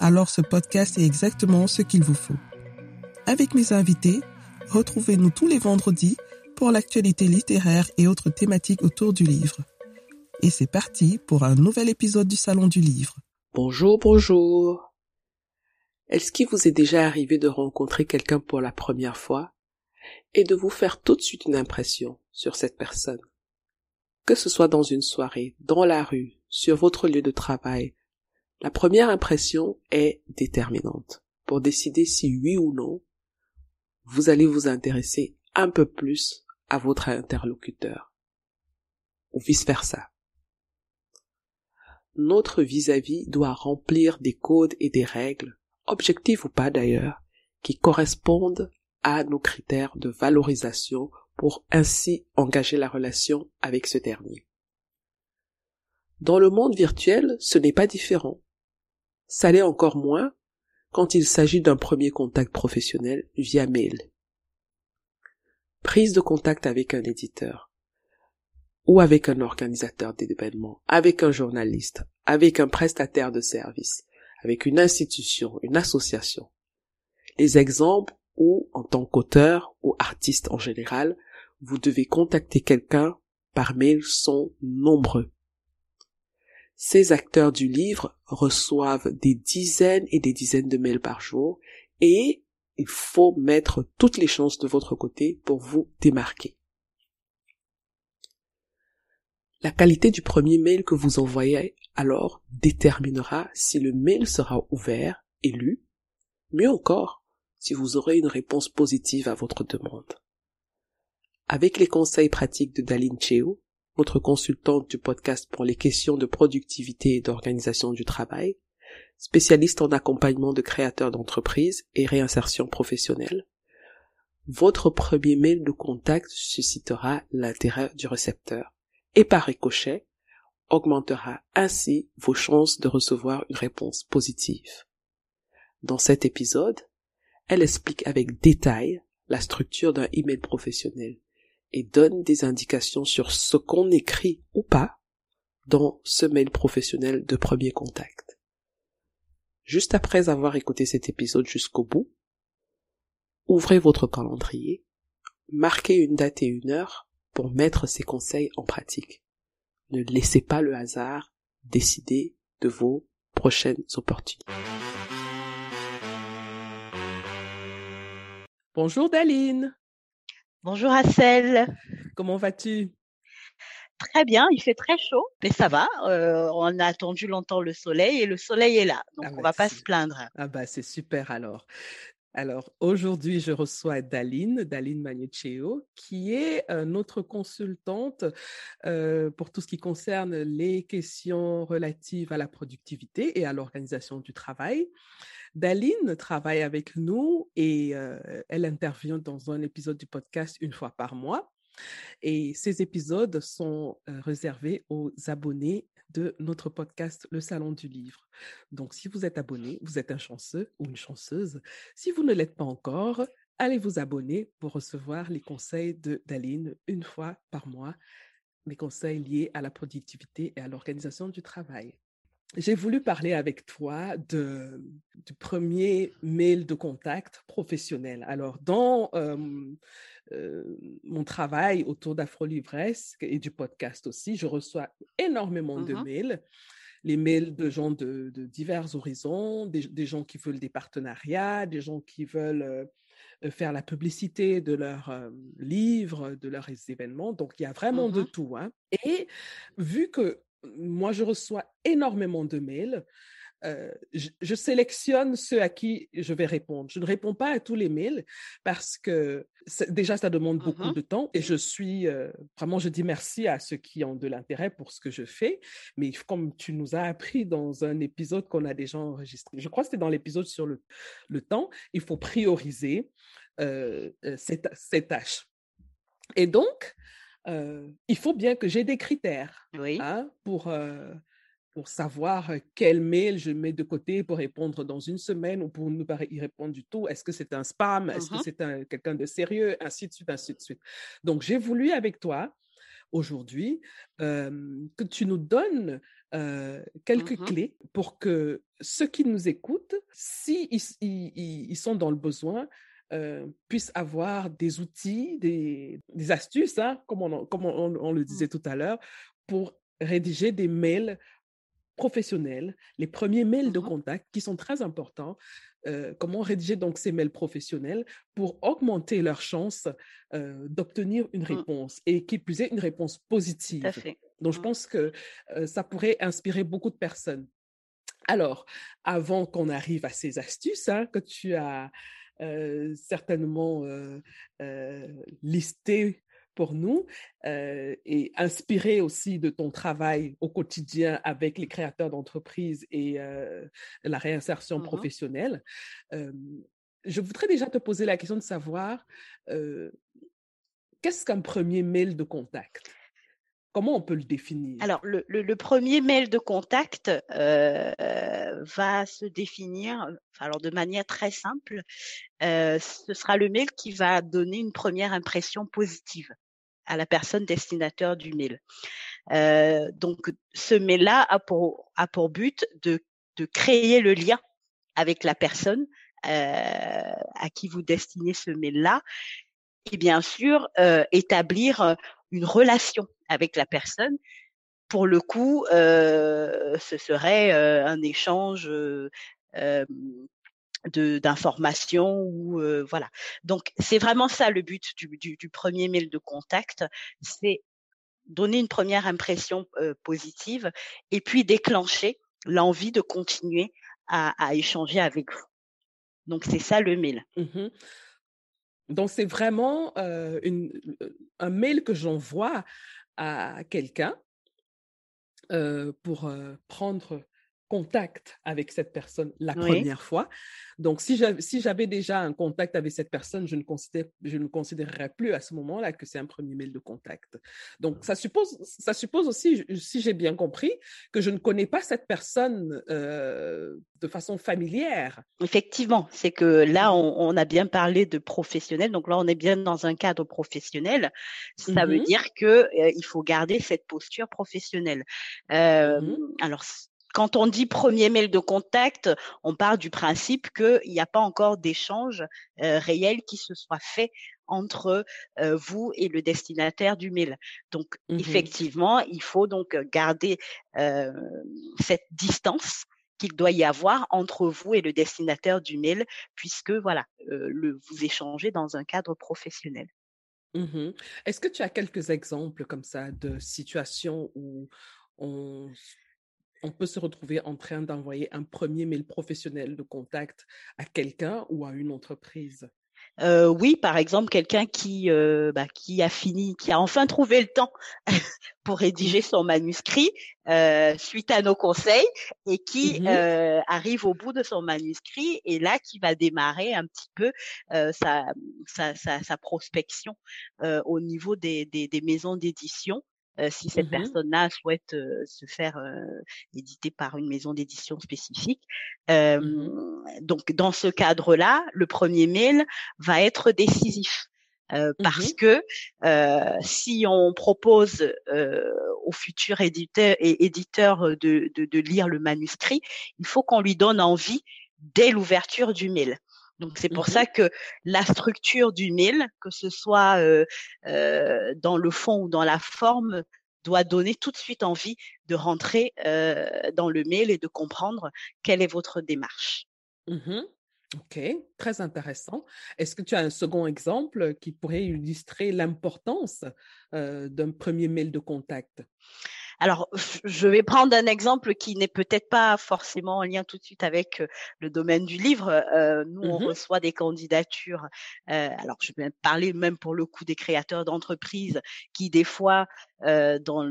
alors ce podcast est exactement ce qu'il vous faut. Avec mes invités, retrouvez-nous tous les vendredis pour l'actualité littéraire et autres thématiques autour du livre. Et c'est parti pour un nouvel épisode du Salon du Livre. Bonjour, bonjour. Est-ce qu'il vous est déjà arrivé de rencontrer quelqu'un pour la première fois et de vous faire tout de suite une impression sur cette personne? Que ce soit dans une soirée, dans la rue, sur votre lieu de travail, la première impression est déterminante pour décider si oui ou non vous allez vous intéresser un peu plus à votre interlocuteur, ou vice-versa. Notre vis-à-vis doit remplir des codes et des règles, objectifs ou pas d'ailleurs, qui correspondent à nos critères de valorisation pour ainsi engager la relation avec ce dernier. Dans le monde virtuel, ce n'est pas différent. Ça l'est encore moins quand il s'agit d'un premier contact professionnel via mail. Prise de contact avec un éditeur, ou avec un organisateur d'événements, avec un journaliste, avec un prestataire de services, avec une institution, une association. Les exemples où, en tant qu'auteur ou artiste en général, vous devez contacter quelqu'un par mail sont nombreux. Ces acteurs du livre reçoivent des dizaines et des dizaines de mails par jour et il faut mettre toutes les chances de votre côté pour vous démarquer. La qualité du premier mail que vous envoyez alors déterminera si le mail sera ouvert et lu, mieux encore, si vous aurez une réponse positive à votre demande. Avec les conseils pratiques de Dalin Cheo, votre consultante du podcast pour les questions de productivité et d'organisation du travail, spécialiste en accompagnement de créateurs d'entreprises et réinsertion professionnelle, votre premier mail de contact suscitera l'intérêt du récepteur et par ricochet, augmentera ainsi vos chances de recevoir une réponse positive. Dans cet épisode, elle explique avec détail la structure d'un email professionnel et donne des indications sur ce qu'on écrit ou pas dans ce mail professionnel de premier contact. Juste après avoir écouté cet épisode jusqu'au bout, ouvrez votre calendrier, marquez une date et une heure pour mettre ces conseils en pratique. Ne laissez pas le hasard décider de vos prochaines opportunités. Bonjour Daline. Bonjour Hassel. Comment vas-tu? Très bien, il fait très chaud, mais ça va. On a attendu longtemps le soleil et le soleil est là, donc on va pas se plaindre. Ah bah c'est super alors. Alors aujourd'hui, je reçois Daline Magnucci, qui est notre consultante pour tout ce qui concerne les questions relatives à la productivité et à l'organisation du travail. Daline travaille avec nous et elle intervient dans un épisode du podcast une fois par mois. Et ces épisodes sont réservés aux abonnés de notre podcast Le Salon du Livre. Donc, si vous êtes abonné, vous êtes un chanceux ou une chanceuse. Si vous ne l'êtes pas encore, allez vous abonner pour recevoir les conseils de Daline une fois par mois, les conseils liés à la productivité et à l'organisation du travail. J'ai voulu parler avec toi du premier mail de contact professionnel. Alors, dans mon travail autour d'Afrolivresque et du podcast aussi, je reçois énormément de mails. Les mails de gens de divers horizons, des gens qui veulent des partenariats, des gens qui veulent faire la publicité de leurs livres, de leurs événements. Donc, il y a vraiment de tout. Hein. Et vu que moi, je reçois énormément de mails. je sélectionne ceux à qui je vais répondre. Je ne réponds pas à tous les mails parce que déjà, ça demande beaucoup de temps et je suis vraiment, je dis merci à ceux qui ont de l'intérêt pour ce que je fais. Mais comme tu nous as appris dans un épisode qu'on a déjà enregistré, je crois que c'était dans l'épisode sur le temps, il faut prioriser ces tâches. Et donc, il faut bien que j'ai des critères pour savoir quel mail je mets de côté pour répondre dans une semaine ou pour ne pas y répondre du tout. Est-ce que c'est un spam? Est-ce que c'est quelqu'un de sérieux? Ainsi de suite, ainsi de suite. Donc, j'ai voulu avec toi, aujourd'hui, que tu nous donnes quelques clés pour que ceux qui nous écoutent, s'ils sont dans le besoin, puissent avoir des outils, des astuces, comme on le disait tout à l'heure, pour rédiger des mails professionnels, les premiers mails de contact qui sont très importants. Comment rédiger donc ces mails professionnels pour augmenter leur chance d'obtenir une réponse et qui plus est une réponse positive. Tout à fait. Donc, je pense que ça pourrait inspirer beaucoup de personnes. Alors, avant qu'on arrive à ces astuces que tu as certainement listé pour nous et inspiré aussi de ton travail au quotidien avec les créateurs d'entreprises et la réinsertion professionnelle, je voudrais déjà te poser la question de savoir qu'est-ce qu'un premier mail de contact ? Comment on peut le définir? Alors, le premier mail de contact va se définir alors de manière très simple. Ce sera le mail qui va donner une première impression positive à la personne destinataire du mail. Donc, ce mail-là a pour but de créer le lien avec la personne à qui vous destinez ce mail-là et bien sûr établir une relation avec la personne. Pour le coup, ce serait un échange d'informations ou voilà. Donc, c'est vraiment ça le but du premier mail de contact, c'est donner une première impression positive et puis déclencher l'envie de continuer à échanger avec vous. Donc, c'est ça le mail. Donc, c'est vraiment un mail que j'envoie à quelqu'un pour prendre contact avec cette personne la première fois. Donc, si j'avais déjà un contact avec cette personne, je ne considérerais plus à ce moment-là que c'est un premier mail de contact. Donc, ça suppose aussi, si j'ai bien compris, que je ne connais pas cette personne de façon familière. Effectivement, c'est que là, on a bien parlé de professionnel. Donc là, on est bien dans un cadre professionnel. Ça veut dire qu'il faut garder cette posture professionnelle. Alors, quand on dit premier mail de contact, on part du principe qu'il n'y a pas encore d'échange réel qui se soit fait entre vous et le destinataire du mail. Donc, effectivement, il faut donc garder cette distance qu'il doit y avoir entre vous et le destinataire du mail, puisque voilà, vous échangez dans un cadre professionnel. Est-ce que tu as quelques exemples comme ça de situations où on peut se retrouver en train d'envoyer un premier mail professionnel de contact à quelqu'un ou à une entreprise? Oui, par exemple, quelqu'un qui a enfin trouvé le temps pour rédiger son manuscrit suite à nos conseils et qui arrive au bout de son manuscrit et là qui va démarrer un petit peu sa prospection au niveau des maisons d'édition. Si cette personne-là souhaite se faire éditer par une maison d'édition spécifique. Donc, dans ce cadre-là, le premier mail va être décisif parce que si on propose au futur éditeur de lire le manuscrit, il faut qu'on lui donne envie dès l'ouverture du mail. Donc, c'est pour ça que la structure du mail, que ce soit dans le fond ou dans la forme, doit donner tout de suite envie de rentrer dans le mail et de comprendre quelle est votre démarche. OK, très intéressant. Est-ce que tu as un second exemple qui pourrait illustrer l'importance d'un premier mail de contact ? Alors, je vais prendre un exemple qui n'est peut-être pas forcément en lien tout de suite avec le domaine du livre. Nous, on reçoit des candidatures. Alors, je vais parler même pour le coup des créateurs d'entreprises qui, des fois, dans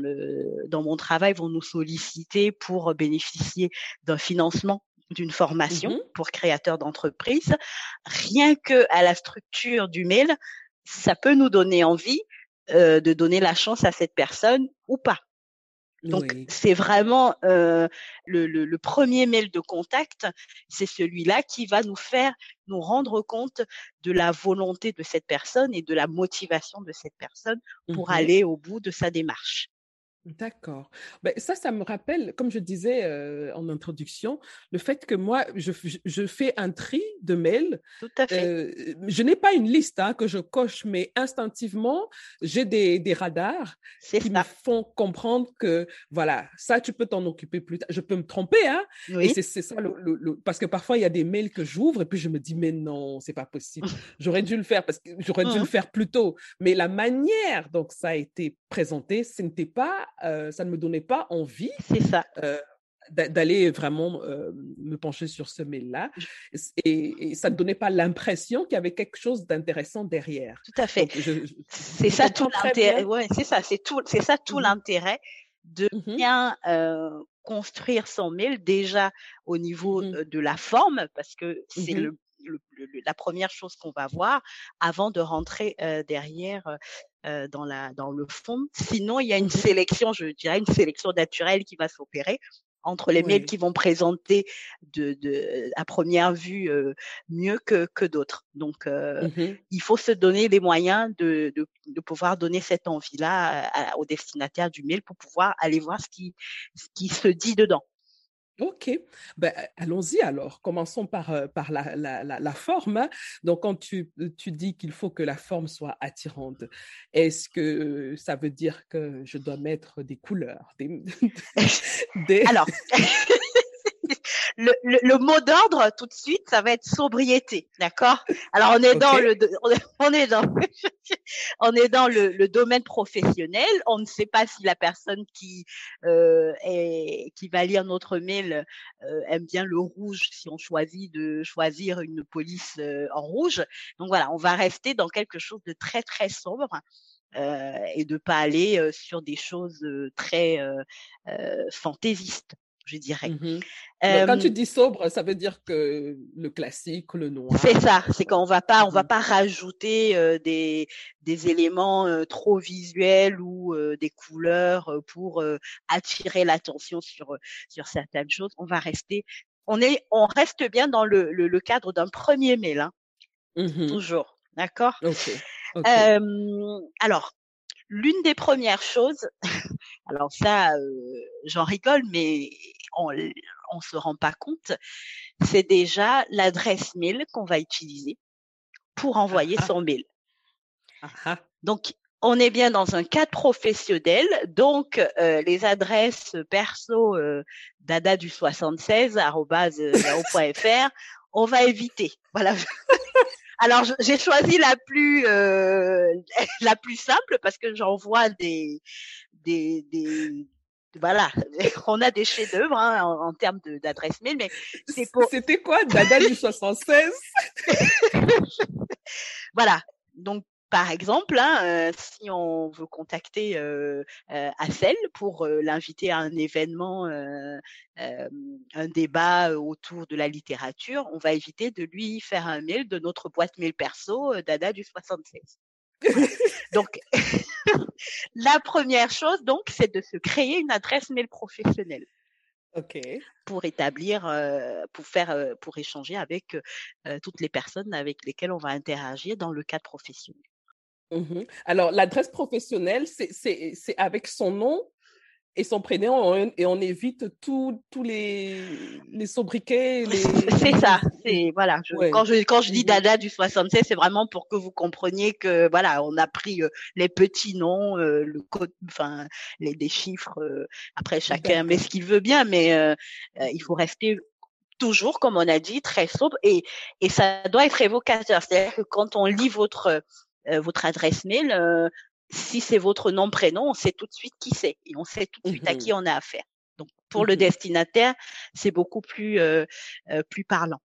mon travail, vont nous solliciter pour bénéficier d'un financement d'une formation pour créateurs d'entreprises. Rien que à la structure du mail, ça peut nous donner envie de donner la chance à cette personne ou pas. Donc, c'est vraiment le premier mail de contact, c'est celui-là qui va nous faire nous rendre compte de la volonté de cette personne et de la motivation de cette personne pour aller au bout de sa démarche. D'accord. Ben, ça me rappelle, comme je disais en introduction, le fait que moi, je fais un tri de mails. Tout à fait. Je n'ai pas une liste que je coche, mais instinctivement, j'ai des radars me font comprendre que, voilà, ça, tu peux t'en occuper plus tard. Je peux me tromper, et c'est ça, parce que parfois, il y a des mails que j'ouvre et puis je me dis, mais non, c'est pas possible. J'aurais dû le faire, parce que j'aurais dû le faire plus tôt. Mais la manière dont ça a été présenté, ce n'était pas... ça ne me donnait pas envie d'aller vraiment me pencher sur ce mail-là. Et ça ne donnait pas l'impression qu'il y avait quelque chose d'intéressant derrière. Tout à fait. Donc, c'est ça tout l'intérêt. Ouais, c'est ça tout l'intérêt de bien construire son mail déjà au niveau de la forme, parce que c'est la première chose qu'on va voir avant de rentrer derrière dans le fond. Sinon, il y a une sélection, je dirais une sélection naturelle qui va s'opérer entre les mails qui vont présenter à première vue mieux que d'autres. Donc, il faut se donner les moyens de pouvoir donner cette envie-là au destinataire du mail pour pouvoir aller voir ce qui se dit dedans. OK. Ben, allons-y alors. Commençons par la forme. Donc, quand tu dis qu'il faut que la forme soit attirante, est-ce que ça veut dire que je dois mettre des couleurs Alors, le mot d'ordre, tout de suite, ça va être sobriété, d'accord? Alors, on est dans le domaine professionnel. On ne sait pas si la personne qui va lire notre mail aime bien le rouge, si on choisit de choisir une police en rouge. Donc voilà, on va rester dans quelque chose de très très sobre. Et de pas aller sur des choses très fantaisistes, je dirais. Donc, quand tu dis sobre, ça veut dire que le classique, le noir. C'est ça, c'est qu'on va pas rajouter des éléments trop visuels ou des couleurs pour attirer l'attention sur certaines choses. On reste bien dans le cadre d'un premier mail, toujours, d'accord? OK. Alors, l'une des premières choses, alors ça, j'en rigole, mais on se rend pas compte, c'est déjà l'adresse mail qu'on va utiliser pour envoyer son mail. Donc, on est bien dans un cadre professionnel, donc les adresses perso dada du 76 @yahoo.fr, on va éviter. Voilà. Alors, j'ai choisi la plus simple parce que j'envoie voilà, on a des chefs-d'œuvre en termes d'adresse mail, mais c'est pour. C'était quoi, Dada du 76? Voilà. Donc, par exemple, si on veut contacter Hassel pour l'inviter à un événement, un débat autour de la littérature, on va éviter de lui faire un mail de notre boîte mail perso, Dada du 76. Donc, la première chose, donc, c'est de se créer une adresse mail professionnelle. OK. Pour échanger avec toutes les personnes avec lesquelles on va interagir dans le cadre professionnel. Alors, l'adresse professionnelle, c'est avec son nom et son prénom, et on évite tous les sobriquets. C'est ça. C'est, voilà. Quand je dis Dada du 76, c'est vraiment pour que vous compreniez que, voilà, on a pris les petits noms, le code, enfin, des chiffres. Après, chacun met ce qu'il veut bien, mais il faut rester toujours, comme on a dit, très sobre. Et ça doit être évocateur. C'est-à-dire que quand on lit votre adresse mail, si c'est votre nom, prénom, on sait tout de suite qui c'est et on sait tout de suite à qui on a affaire. Donc, pour le destinataire, c'est beaucoup plus parlant.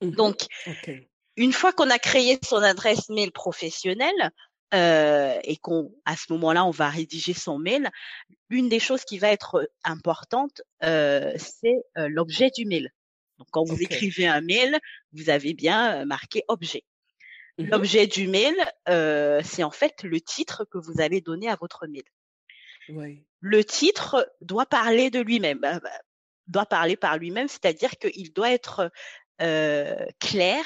Donc, une fois qu'on a créé son adresse mail professionnelle, et à ce moment-là, on va rédiger son mail, une des choses qui va être importante, c'est l'objet du mail. Donc, quand vous écrivez un mail, vous avez bien marqué objet. L'objet du mail, c'est en fait le titre que vous allez donner à votre mail. Oui. Le titre doit parler de lui-même, doit parler par lui-même, c'est-à-dire qu'il doit être clair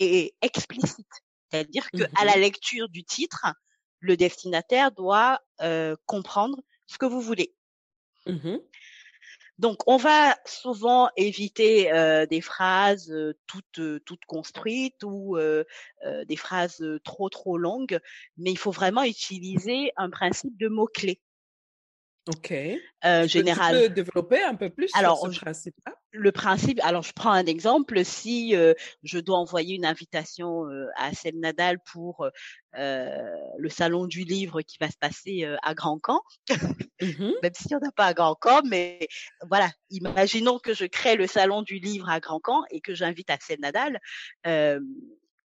et explicite. C'est-à-dire qu'à la lecture du titre, le destinataire doit comprendre ce que vous voulez. Donc, on va souvent éviter des phrases toutes construites ou des phrases trop longues, mais il faut vraiment utiliser un principe de mots-clés. Ok. Général. Tu peux développer un peu plus sur ce principe-là? Le principe. Alors, je prends un exemple. Si je dois envoyer une invitation à Hassel Nadal pour le Salon du Livre qui va se passer à Grand-Camp, même si on n'a pas à Grand-Camp, mais voilà. Imaginons que je crée le Salon du Livre à Grand-Camp et que j'invite Hassel Nadal. Dans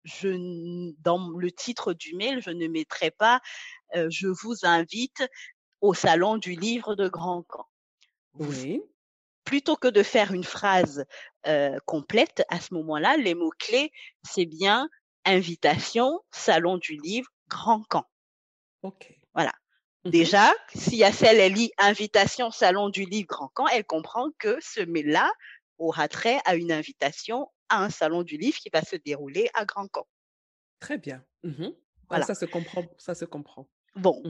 le titre du mail, je ne mettrai pas je vous invite au Salon du Livre de Grand-Camp. Oui. Plutôt que de faire une phrase complète, à ce moment-là, les mots-clés, c'est bien invitation, Salon du Livre, Grand-Camp. OK. Voilà. Déjà, si Hassel, elle lit invitation, Salon du Livre, Grand-Camp, elle comprend que ce mail-là aura trait à une invitation à un Salon du Livre qui va se dérouler à Grand-Camp. Très bien. Voilà. Ça se comprend. Ça se comprend. Bon.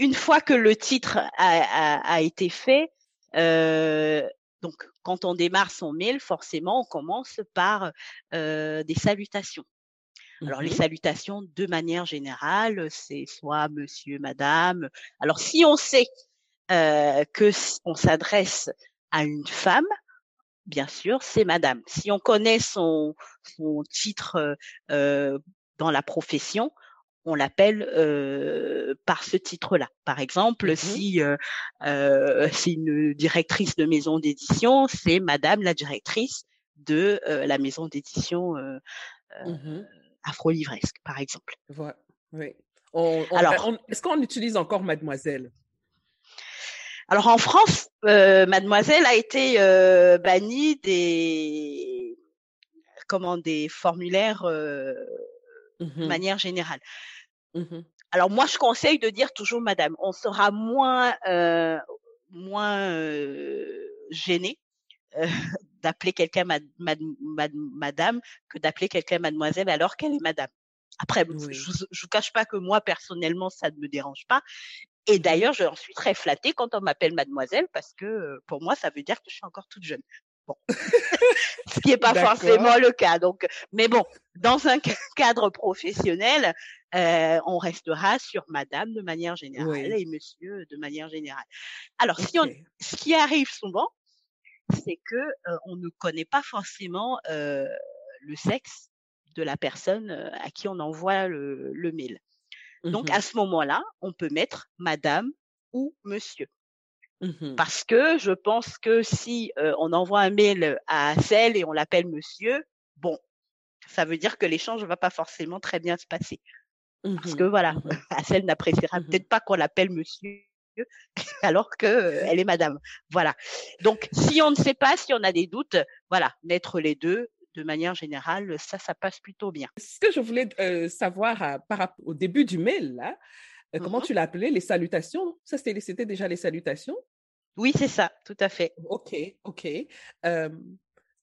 Une fois que le titre a été fait, donc quand on démarre son mail, forcément, on commence par des salutations. Alors, les salutations, de manière générale, c'est soit monsieur, madame. Alors, si on sait qu'on s'adresse à une femme, bien sûr, c'est madame. Si on connaît son titre dans la profession, on l'appelle par ce titre-là. Par exemple, si c'est une directrice de maison d'édition, c'est Madame la directrice de la maison d'édition Afrolivres.com, par exemple. Voilà. Oui. Est-ce qu'on utilise encore Mademoiselle ? Alors, en France, Mademoiselle a été bannie des formulaires de manière générale. Alors, moi, je conseille de dire toujours madame. On sera moins gêné d'appeler quelqu'un madame que d'appeler quelqu'un mademoiselle alors qu'elle est madame. Après, je vous cache pas que moi, personnellement, ça ne me dérange pas. Et d'ailleurs, j'en suis très flattée quand on m'appelle mademoiselle parce que pour moi, ça veut dire que je suis encore toute jeune. Bon, ce qui n'est pas forcément le cas. Donc, mais bon, dans un cadre professionnel, on restera sur Madame de manière générale et Monsieur de manière générale. Alors, ce qui arrive souvent, c'est que on ne connaît pas forcément le sexe de la personne à qui on envoie le mail. Donc, à ce moment-là, on peut mettre Madame ou Monsieur. Parce que je pense que si on envoie un mail à Hassel et on l'appelle monsieur, bon, ça veut dire que l'échange ne va pas forcément très bien se passer. Parce que voilà, Hassel n'appréciera peut-être pas qu'on l'appelle monsieur alors qu'elle est madame. Voilà. Donc, si on ne sait pas, si on a des doutes, voilà, mettre les deux. De manière générale, ça passe plutôt bien. Ce que je voulais savoir par rapport au début du mail, là, comment tu l'as appelé, les salutations? Ça, c'était déjà les salutations? Oui, c'est ça, tout à fait. OK.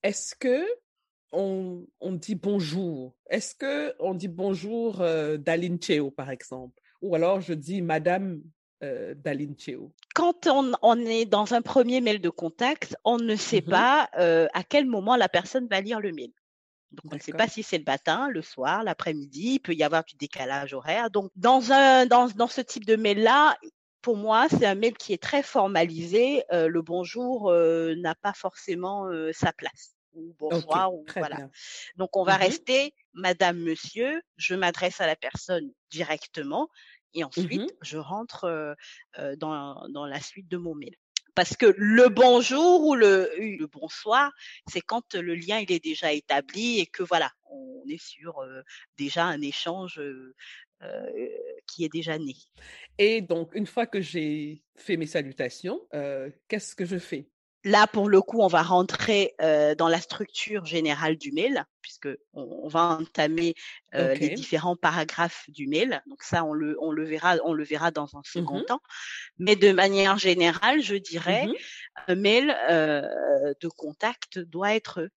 Est-ce qu'on dit bonjour? Est-ce qu'on dit bonjour Dalin Cheo, par exemple? Ou alors je dis Madame Dalin Cheo? Quand on est dans un premier mail de contact, on ne sait pas à quel moment la personne va lire le mail. Donc, on ne sait pas si c'est le matin, le soir, l'après-midi, il peut y avoir du décalage horaire. Donc, dans ce type de mail-là, pour moi, c'est un mail qui est très formalisé. Le bonjour n'a pas forcément sa place. Ou bonsoir, ou voilà. Bien. Donc, on va rester Madame, Monsieur, je m'adresse à la personne directement Et ensuite, je rentre dans la suite de mon mail. Parce que le bonjour ou le bonsoir, c'est quand le lien il est déjà établi et que voilà, on est sur déjà un échange qui est déjà né. Et donc, une fois que j'ai fait mes salutations, qu'est-ce que je fais? Là, pour le coup, on va rentrer dans la structure générale du mail, puisque on va entamer les différents paragraphes du mail. Donc ça, on le verra dans un second temps. Mais de manière générale, je dirais, un mail de contact doit être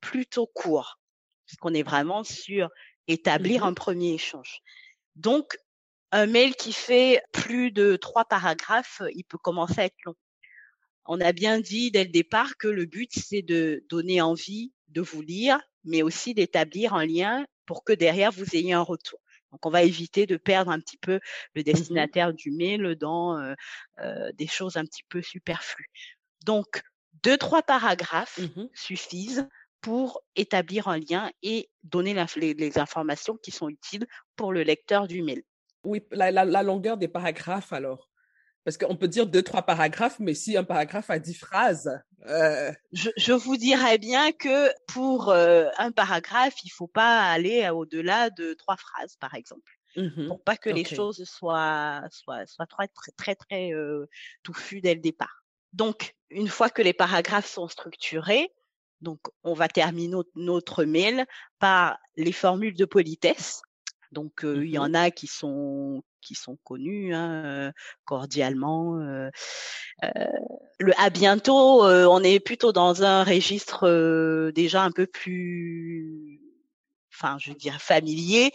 plutôt court, puisqu'on est vraiment sur établir un premier échange. Donc, un mail qui fait plus de 3 paragraphes, il peut commencer à être long. On a bien dit dès le départ que le but, c'est de donner envie de vous lire, mais aussi d'établir un lien pour que derrière, vous ayez un retour. Donc, on va éviter de perdre un petit peu le destinataire du mail dans des choses un petit peu superflues. Donc, 2-3 paragraphes suffisent pour établir un lien et donner les informations qui sont utiles pour le lecteur du mail. Oui, la longueur des paragraphes alors. Parce qu'on peut dire 2-3 paragraphes, mais si un paragraphe a 10 phrases... Je vous dirais bien que pour un paragraphe, il ne faut pas aller au-delà de 3 phrases, par exemple. Pour pas que les choses soient très, très, très touffues dès le départ. Donc, une fois que les paragraphes sont structurés, donc on va terminer notre mail par les formules de politesse. Donc, il y en a qui sont connus, cordialement. Le à bientôt, on est plutôt dans un registre déjà un peu plus, familier.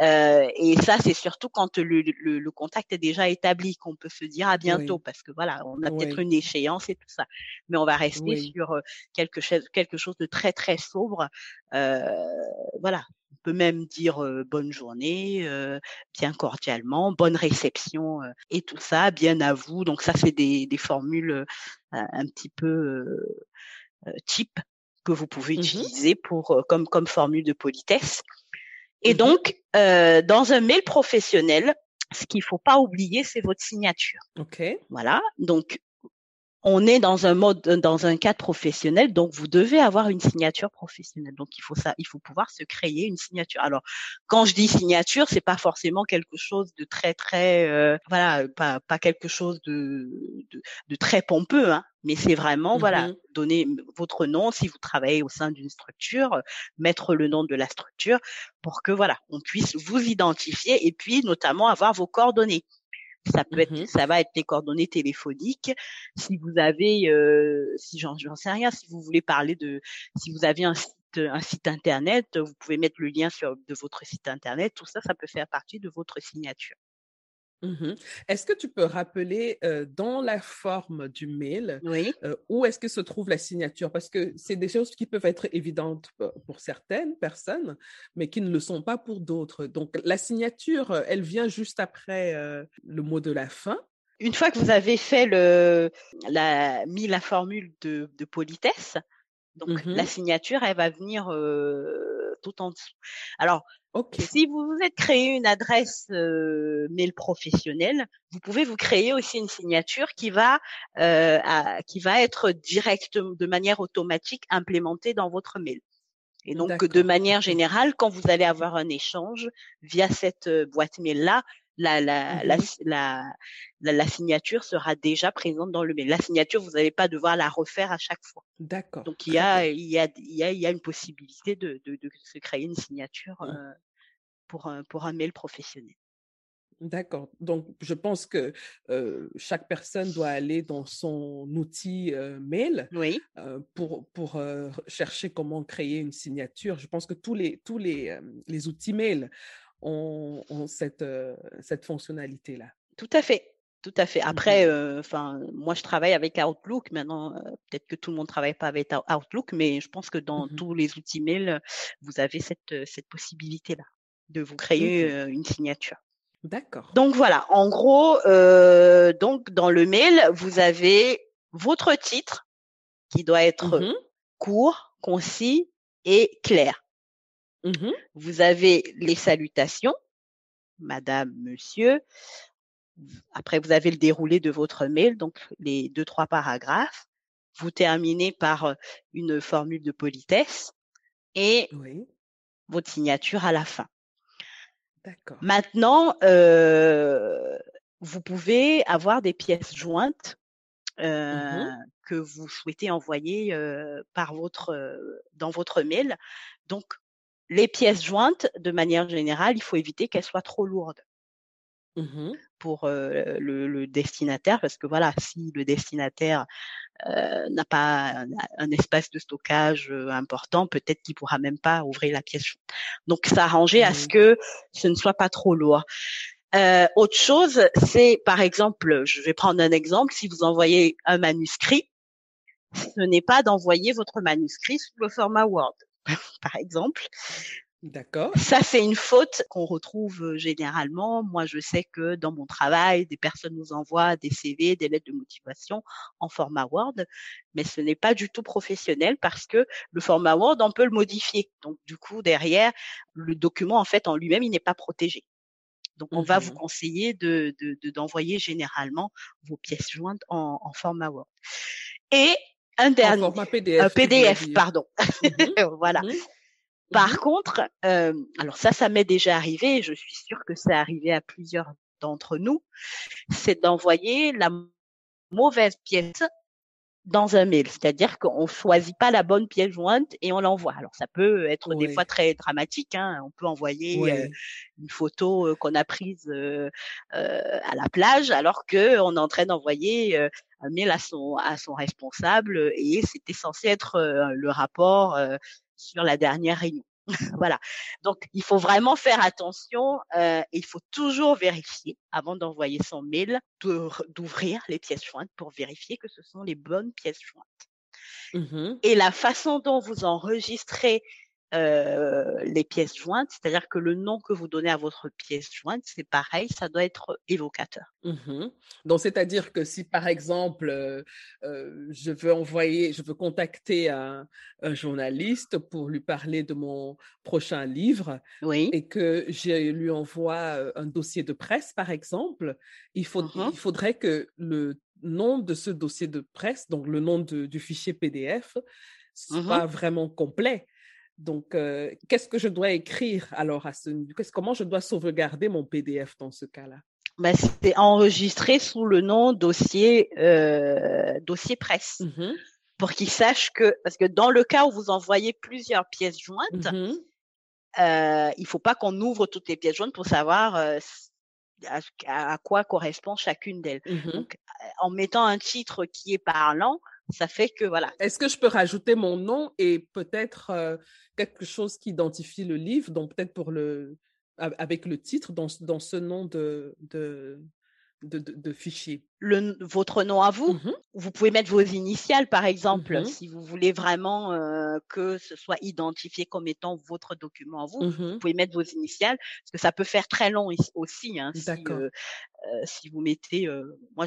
Et ça, c'est surtout quand le contact est déjà établi qu'on peut se dire à bientôt, parce que voilà, on a peut-être une échéance et tout ça. Mais on va rester sur quelque chose de très, très sobre. Voilà. On peut même dire bonne journée, bien cordialement, bonne réception et tout ça, bien à vous. Donc ça, c'est des formules un petit peu type que vous pouvez utiliser pour comme formule de politesse. Et donc, dans un mail professionnel, ce qu'il faut pas oublier, c'est votre signature. OK. Voilà. Donc, on est dans un cadre professionnel, donc vous devez avoir une signature professionnelle. Donc il faut pouvoir se créer une signature. Alors quand je dis signature, c'est pas forcément quelque chose de très, pas quelque chose de très pompeux, hein. Mais c'est vraiment donner votre nom si vous travaillez au sein d'une structure, mettre le nom de la structure pour que on puisse vous identifier et puis notamment avoir vos coordonnées. Ça peut être, ça va être les coordonnées téléphoniques. Si vous avez, j'en sais rien, si vous voulez parler si vous avez un site internet, vous pouvez mettre le lien de votre site internet. Tout ça, ça peut faire partie de votre signature. Est-ce que tu peux rappeler dans la forme du mail où est-ce que se trouve la signature? Parce que c'est des choses qui peuvent être évidentes pour certaines personnes, mais qui ne le sont pas pour d'autres. Donc, la signature, elle vient juste après le mot de la fin. Une fois que vous avez fait mis la formule de politesse, donc la signature, elle va venir tout en dessous. Alors, si vous vous êtes créé une adresse mail professionnelle, vous pouvez vous créer aussi une signature qui va être directe, de manière automatique implémentée dans votre mail. Et donc, de manière générale, quand vous allez avoir un échange via cette boîte mail-là, la signature sera déjà présente dans le mail. La signature, vous n'allez pas devoir la refaire à chaque fois. D'accord. Donc, il y a une possibilité de se créer une signature pour un mail professionnel. D'accord. Donc, je pense que chaque personne doit aller dans son outil mail pour chercher comment créer une signature. Je pense que tous les outils mail ont cette fonctionnalité-là. Tout à fait. Tout à fait. Après, moi, je travaille avec Outlook. Maintenant, peut-être que tout le monde ne travaille pas avec Outlook, mais je pense que dans tous les outils mail, vous avez cette possibilité-là de vous créer une signature. D'accord. Donc, voilà. En gros, dans le mail, vous avez votre titre qui doit être court, concis et clair. Vous avez les salutations, madame, monsieur. Après, vous avez le déroulé de votre mail, donc les 2-3 paragraphes. Vous terminez par une formule de politesse et oui. votre signature à la fin. D'accord. Maintenant, vous pouvez avoir des pièces jointes que vous souhaitez envoyer dans votre mail. Donc, les pièces jointes, de manière générale, il faut éviter qu'elles soient trop lourdes pour le destinataire, parce que voilà, si le destinataire n'a pas un espace de stockage important, peut-être qu'il pourra même pas ouvrir la pièce. Donc, s'arranger à ce que ce ne soit pas trop lourd. Autre chose, c'est par exemple, je vais prendre un exemple, si vous envoyez un manuscrit, ce n'est pas d'envoyer votre manuscrit sous le format Word, par exemple. D'accord. Ça, c'est une faute qu'on retrouve généralement. Moi, je sais que dans mon travail, des personnes nous envoient des CV, des lettres de motivation en format Word, mais ce n'est pas du tout professionnel parce que le format Word, on peut le modifier. Donc, du coup, derrière, le document, en fait, en lui-même, il n'est pas protégé. Donc, on va vous conseiller d'envoyer généralement vos pièces jointes en format Word. Et un dernier… En format PDF. PDF, pardon. Voilà. Par contre, alors ça m'est déjà arrivé, et je suis sûre que ça arrivait à plusieurs d'entre nous, c'est d'envoyer la mauvaise pièce dans un mail. C'est-à-dire qu'on choisit pas la bonne pièce jointe et on l'envoie. Alors, ça peut être des fois très dramatique, hein. On peut envoyer une photo qu'on a prise à la plage, alors que on est en train d'envoyer un mail à son responsable, et c'était censé être le rapport sur la dernière réunion. Voilà. Donc, il faut vraiment faire attention, et il faut toujours vérifier avant d'envoyer son mail, d'ouvrir les pièces jointes pour vérifier que ce sont les bonnes pièces jointes. Et la façon dont vous enregistrez les pièces jointes, c'est-à-dire que le nom que vous donnez à votre pièce jointe, c'est pareil, ça doit être évocateur. Donc, c'est-à-dire que si, par exemple, je veux contacter un journaliste pour lui parler de mon prochain livre et que je lui envoie un dossier de presse, par exemple, il faudrait que le nom de ce dossier de presse, donc le nom du fichier PDF, soit vraiment complet. Donc, qu'est-ce que je dois écrire alors comment je dois sauvegarder mon PDF dans ce cas-là? Ben, c'est enregistré sous le nom dossier presse pour qu'ils sachent que… Parce que dans le cas où vous envoyez plusieurs pièces jointes, il ne faut pas qu'on ouvre toutes les pièces jointes pour savoir… à quoi correspond chacune d'elles. Donc, en mettant un titre qui est parlant, ça fait que voilà. Est-ce que je peux rajouter mon nom et peut-être quelque chose qui identifie le livre, donc peut-être avec le titre dans ce nom de fichier? Votre nom à vous. Vous pouvez mettre vos initiales, par exemple, si vous voulez vraiment que ce soit identifié comme étant votre document à vous. Vous pouvez mettre vos initiales, parce que ça peut faire très long aussi. Hein, si vous mettez… moi,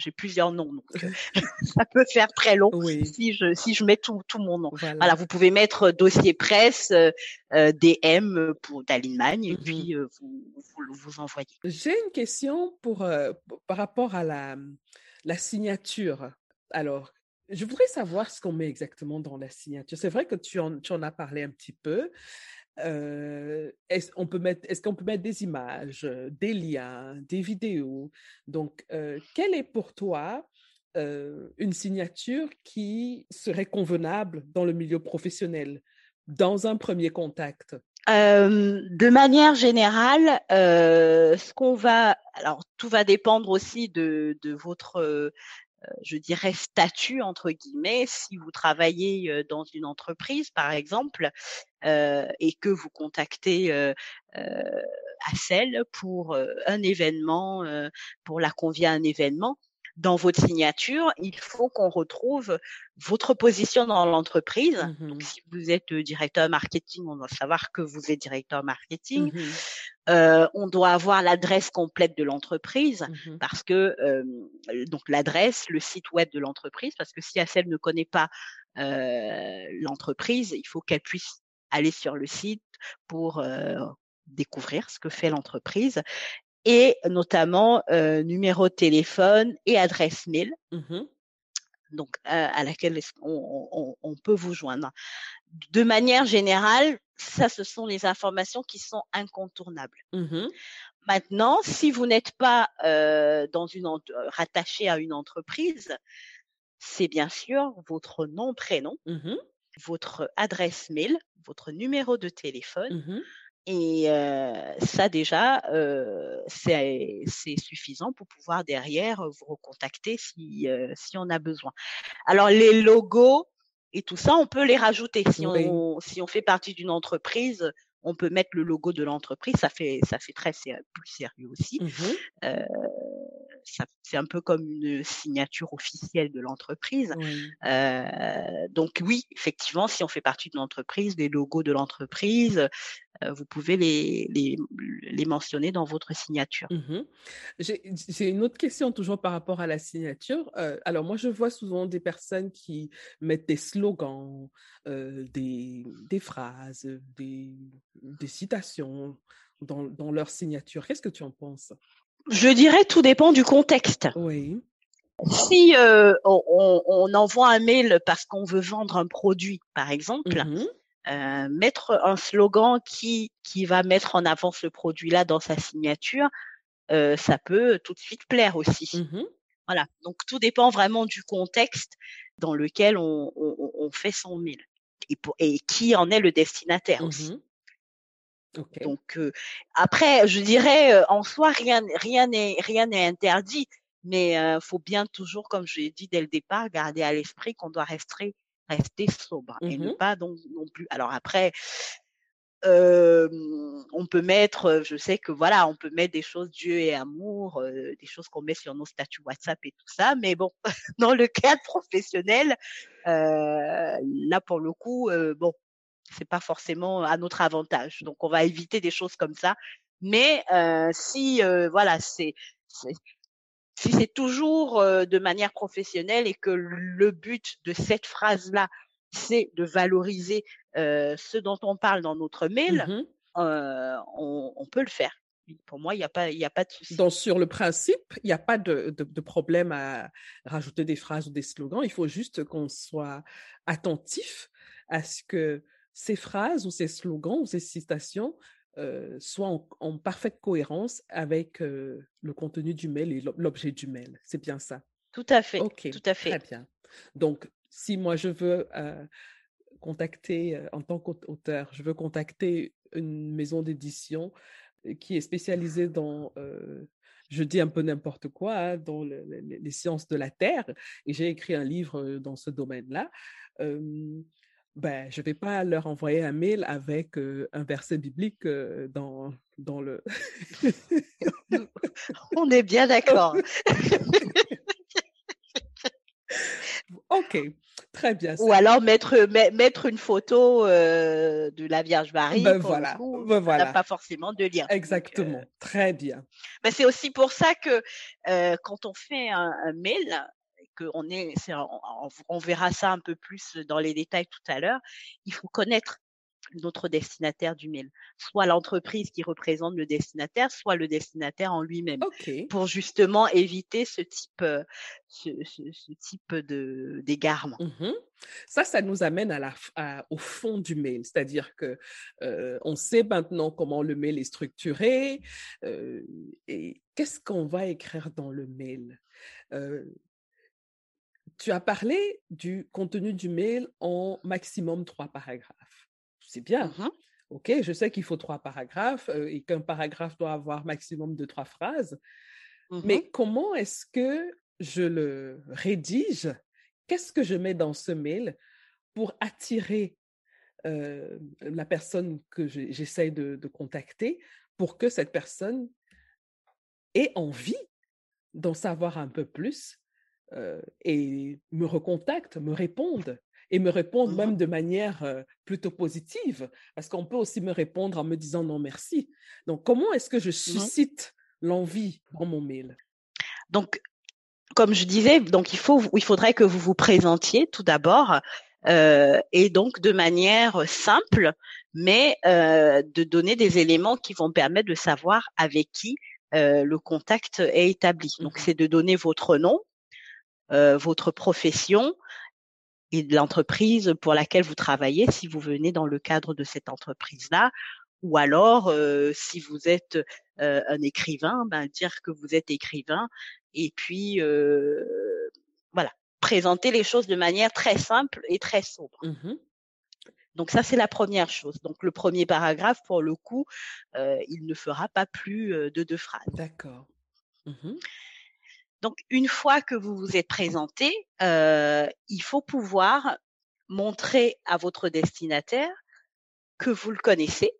j'ai plusieurs noms, donc ça peut faire très long si je mets tout mon nom. Voilà, vous pouvez mettre dossier presse, DM pour Dalimagne, et puis vous envoyez. J'ai une question par rapport à la signature. Alors, je voudrais savoir ce qu'on met exactement dans la signature. C'est vrai que tu en as parlé un petit peu. Est-ce qu'on peut mettre des images, des liens, des vidéos? Donc, quelle est pour toi une signature qui serait convenable dans le milieu professionnel, dans un premier contact? De manière générale, tout va dépendre aussi de votre… je dirais statut entre guillemets. Si vous travaillez dans une entreprise, par exemple, et que vous contactez Hassel pour un événement, pour la convier à un événement, dans votre signature, il faut qu'on retrouve votre position dans l'entreprise. Donc, si vous êtes directeur marketing, on doit savoir que vous êtes directeur marketing. On doit avoir l'adresse complète de l'entreprise, parce que donc l'adresse, le site web de l'entreprise, parce que si Hassel ne connaît pas l'entreprise, il faut qu'elle puisse aller sur le site pour découvrir ce que fait l'entreprise et notamment numéro de téléphone et adresse mail. Mmh. Donc à laquelle on peut vous joindre. De manière générale, ça, ce sont les informations qui sont incontournables. Mmh. Maintenant, si vous n'êtes pas rattaché à une entreprise, c'est bien sûr votre nom, prénom, mmh. votre adresse mail, votre numéro de téléphone. Mmh. Et ça déjà, c'est suffisant pour pouvoir derrière vous recontacter si on a besoin. Alors les logos et tout ça, on peut les rajouter. Si on fait partie d'une entreprise, on peut mettre le logo de l'entreprise. Ça fait très plus sérieux aussi. Mm-hmm. C'est un peu comme une signature officielle de l'entreprise. Oui. Donc oui, effectivement, si on fait partie d'une entreprise, les logos de l'entreprise, vous pouvez les mentionner dans votre signature. Mmh. J'ai une autre question toujours par rapport à la signature. Alors moi, je vois souvent des personnes qui mettent des slogans, des phrases, des citations dans leur signature. Qu'est-ce que tu en penses ? Je dirais tout dépend du contexte. Oui. Si on envoie un mail parce qu'on veut vendre un produit, par exemple, mm-hmm. Mettre un slogan qui va mettre en avant ce produit-là dans sa signature, ça peut tout de suite plaire aussi. Mm-hmm. Voilà. Donc tout dépend vraiment du contexte dans lequel on fait son mail et qui en est le destinataire mm-hmm. aussi. Okay. Donc après, je dirais en soi rien n'est interdit, mais faut bien toujours, comme je l'ai dit dès le départ, garder à l'esprit qu'on doit rester sobre mm-hmm. et ne pas donc non plus. Alors après, on peut mettre, je sais que voilà, on peut mettre des choses Dieu et amour, des choses qu'on met sur nos statuts WhatsApp et tout ça, mais bon, dans le cadre professionnel, là pour le coup, bon. C'est pas forcément à notre avantage. Donc, on va éviter des choses comme ça. Mais si, voilà, si c'est toujours de manière professionnelle et que le but de cette phrase-là, c'est de valoriser ce dont on parle dans notre mail, mm-hmm. On peut le faire. Pour moi, il n'y a pas de souci. Donc, sur le principe, il n'y a pas de problème à rajouter des phrases ou des slogans. Il faut juste qu'on soit attentif à ce que ces phrases ou ces slogans ou ces citations soient en parfaite cohérence avec le contenu du mail et l'objet du mail. C'est bien ça. Tout à fait. Ok, tout à fait. Très bien. Donc, si moi je veux contacter, en tant qu'auteur, je veux contacter une maison d'édition qui est spécialisée dans, je dis un peu n'importe quoi, hein, dans les sciences de la Terre, et j'ai écrit un livre dans ce domaine-là, je ne vais pas leur envoyer un mail avec un verset biblique dans le… On est bien d'accord. OK, très bien. Ou alors mettre une photo de la Vierge Marie. Voilà. On n'a pas forcément de lien. Exactement, donc, très bien. C'est aussi pour ça que quand on fait un mail… On verra ça un peu plus dans les détails tout à l'heure. Il faut connaître notre destinataire du mail, soit l'entreprise qui représente le destinataire, soit le destinataire en lui-même, okay. pour justement éviter ce type d'égarement. Mm-hmm. Ça nous amène au fond du mail, c'est-à-dire que on sait maintenant comment le mail est structuré et qu'est-ce qu'on va écrire dans le mail. Tu as parlé du contenu du mail en maximum 3 paragraphes. C'est bien. Mm-hmm. OK, je sais qu'il faut 3 paragraphes et qu'un paragraphe doit avoir maximum de 3 phrases. Mm-hmm. Mais comment est-ce que je le rédige? Qu'est-ce que je mets dans ce mail pour attirer la personne que j'essaie de contacter pour que cette personne ait envie d'en savoir un peu plus? Et me recontactent, me répondent même de manière plutôt positive, parce qu'on peut aussi me répondre en me disant non merci. Donc, comment est-ce que je suscite l'envie dans mon mail? Donc, comme je disais, donc il faudrait que vous vous présentiez tout d'abord et donc de manière simple, mais de donner des éléments qui vont permettre de savoir avec qui le contact est établi. Donc, c'est de donner votre nom, votre profession et de l'entreprise pour laquelle vous travaillez, si vous venez dans le cadre de cette entreprise-là, ou alors, si vous êtes un écrivain, ben, dire que vous êtes écrivain et puis, voilà, présenter les choses de manière très simple et très sobre. Donc, ça, c'est la première chose. Donc, le premier paragraphe, pour le coup, il ne fera pas plus de 2 phrases. D'accord. Donc, une fois que vous vous êtes présenté, il faut pouvoir montrer à votre destinataire que vous le connaissez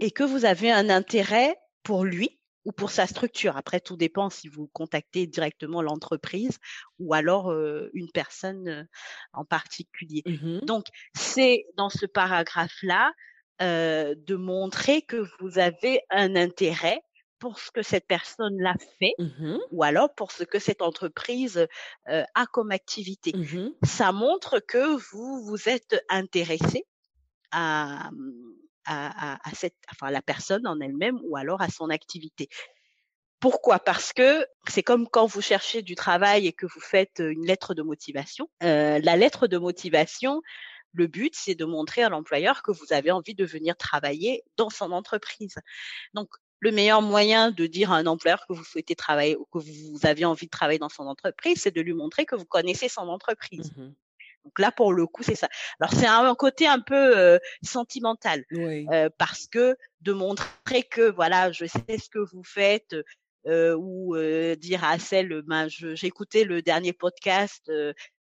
et que vous avez un intérêt pour lui ou pour sa structure. Après, tout dépend si vous contactez directement l'entreprise ou alors une personne en particulier. Donc, c'est dans ce paragraphe-là de montrer que vous avez un intérêt pour ce que cette personne-là fait ou alors pour ce que cette entreprise a comme activité. Ça montre que vous vous êtes intéressé à cette, enfin, à la personne en elle-même ou alors à son activité. Pourquoi ? Parce que c'est comme quand vous cherchez du travail et que vous faites une lettre de motivation. La lettre de motivation, le but, c'est de montrer à l'employeur que vous avez envie de venir travailler dans son entreprise. Donc, le meilleur moyen de dire à un employeur que vous souhaitez travailler ou que vous avez envie de travailler dans son entreprise, c'est de lui montrer que vous connaissez son entreprise. Donc là, pour le coup, c'est ça. Alors, c'est un côté un peu sentimental parce que de montrer que, voilà, je sais ce que vous faites ou dire à Hassel, ben, j'ai écouté le dernier podcast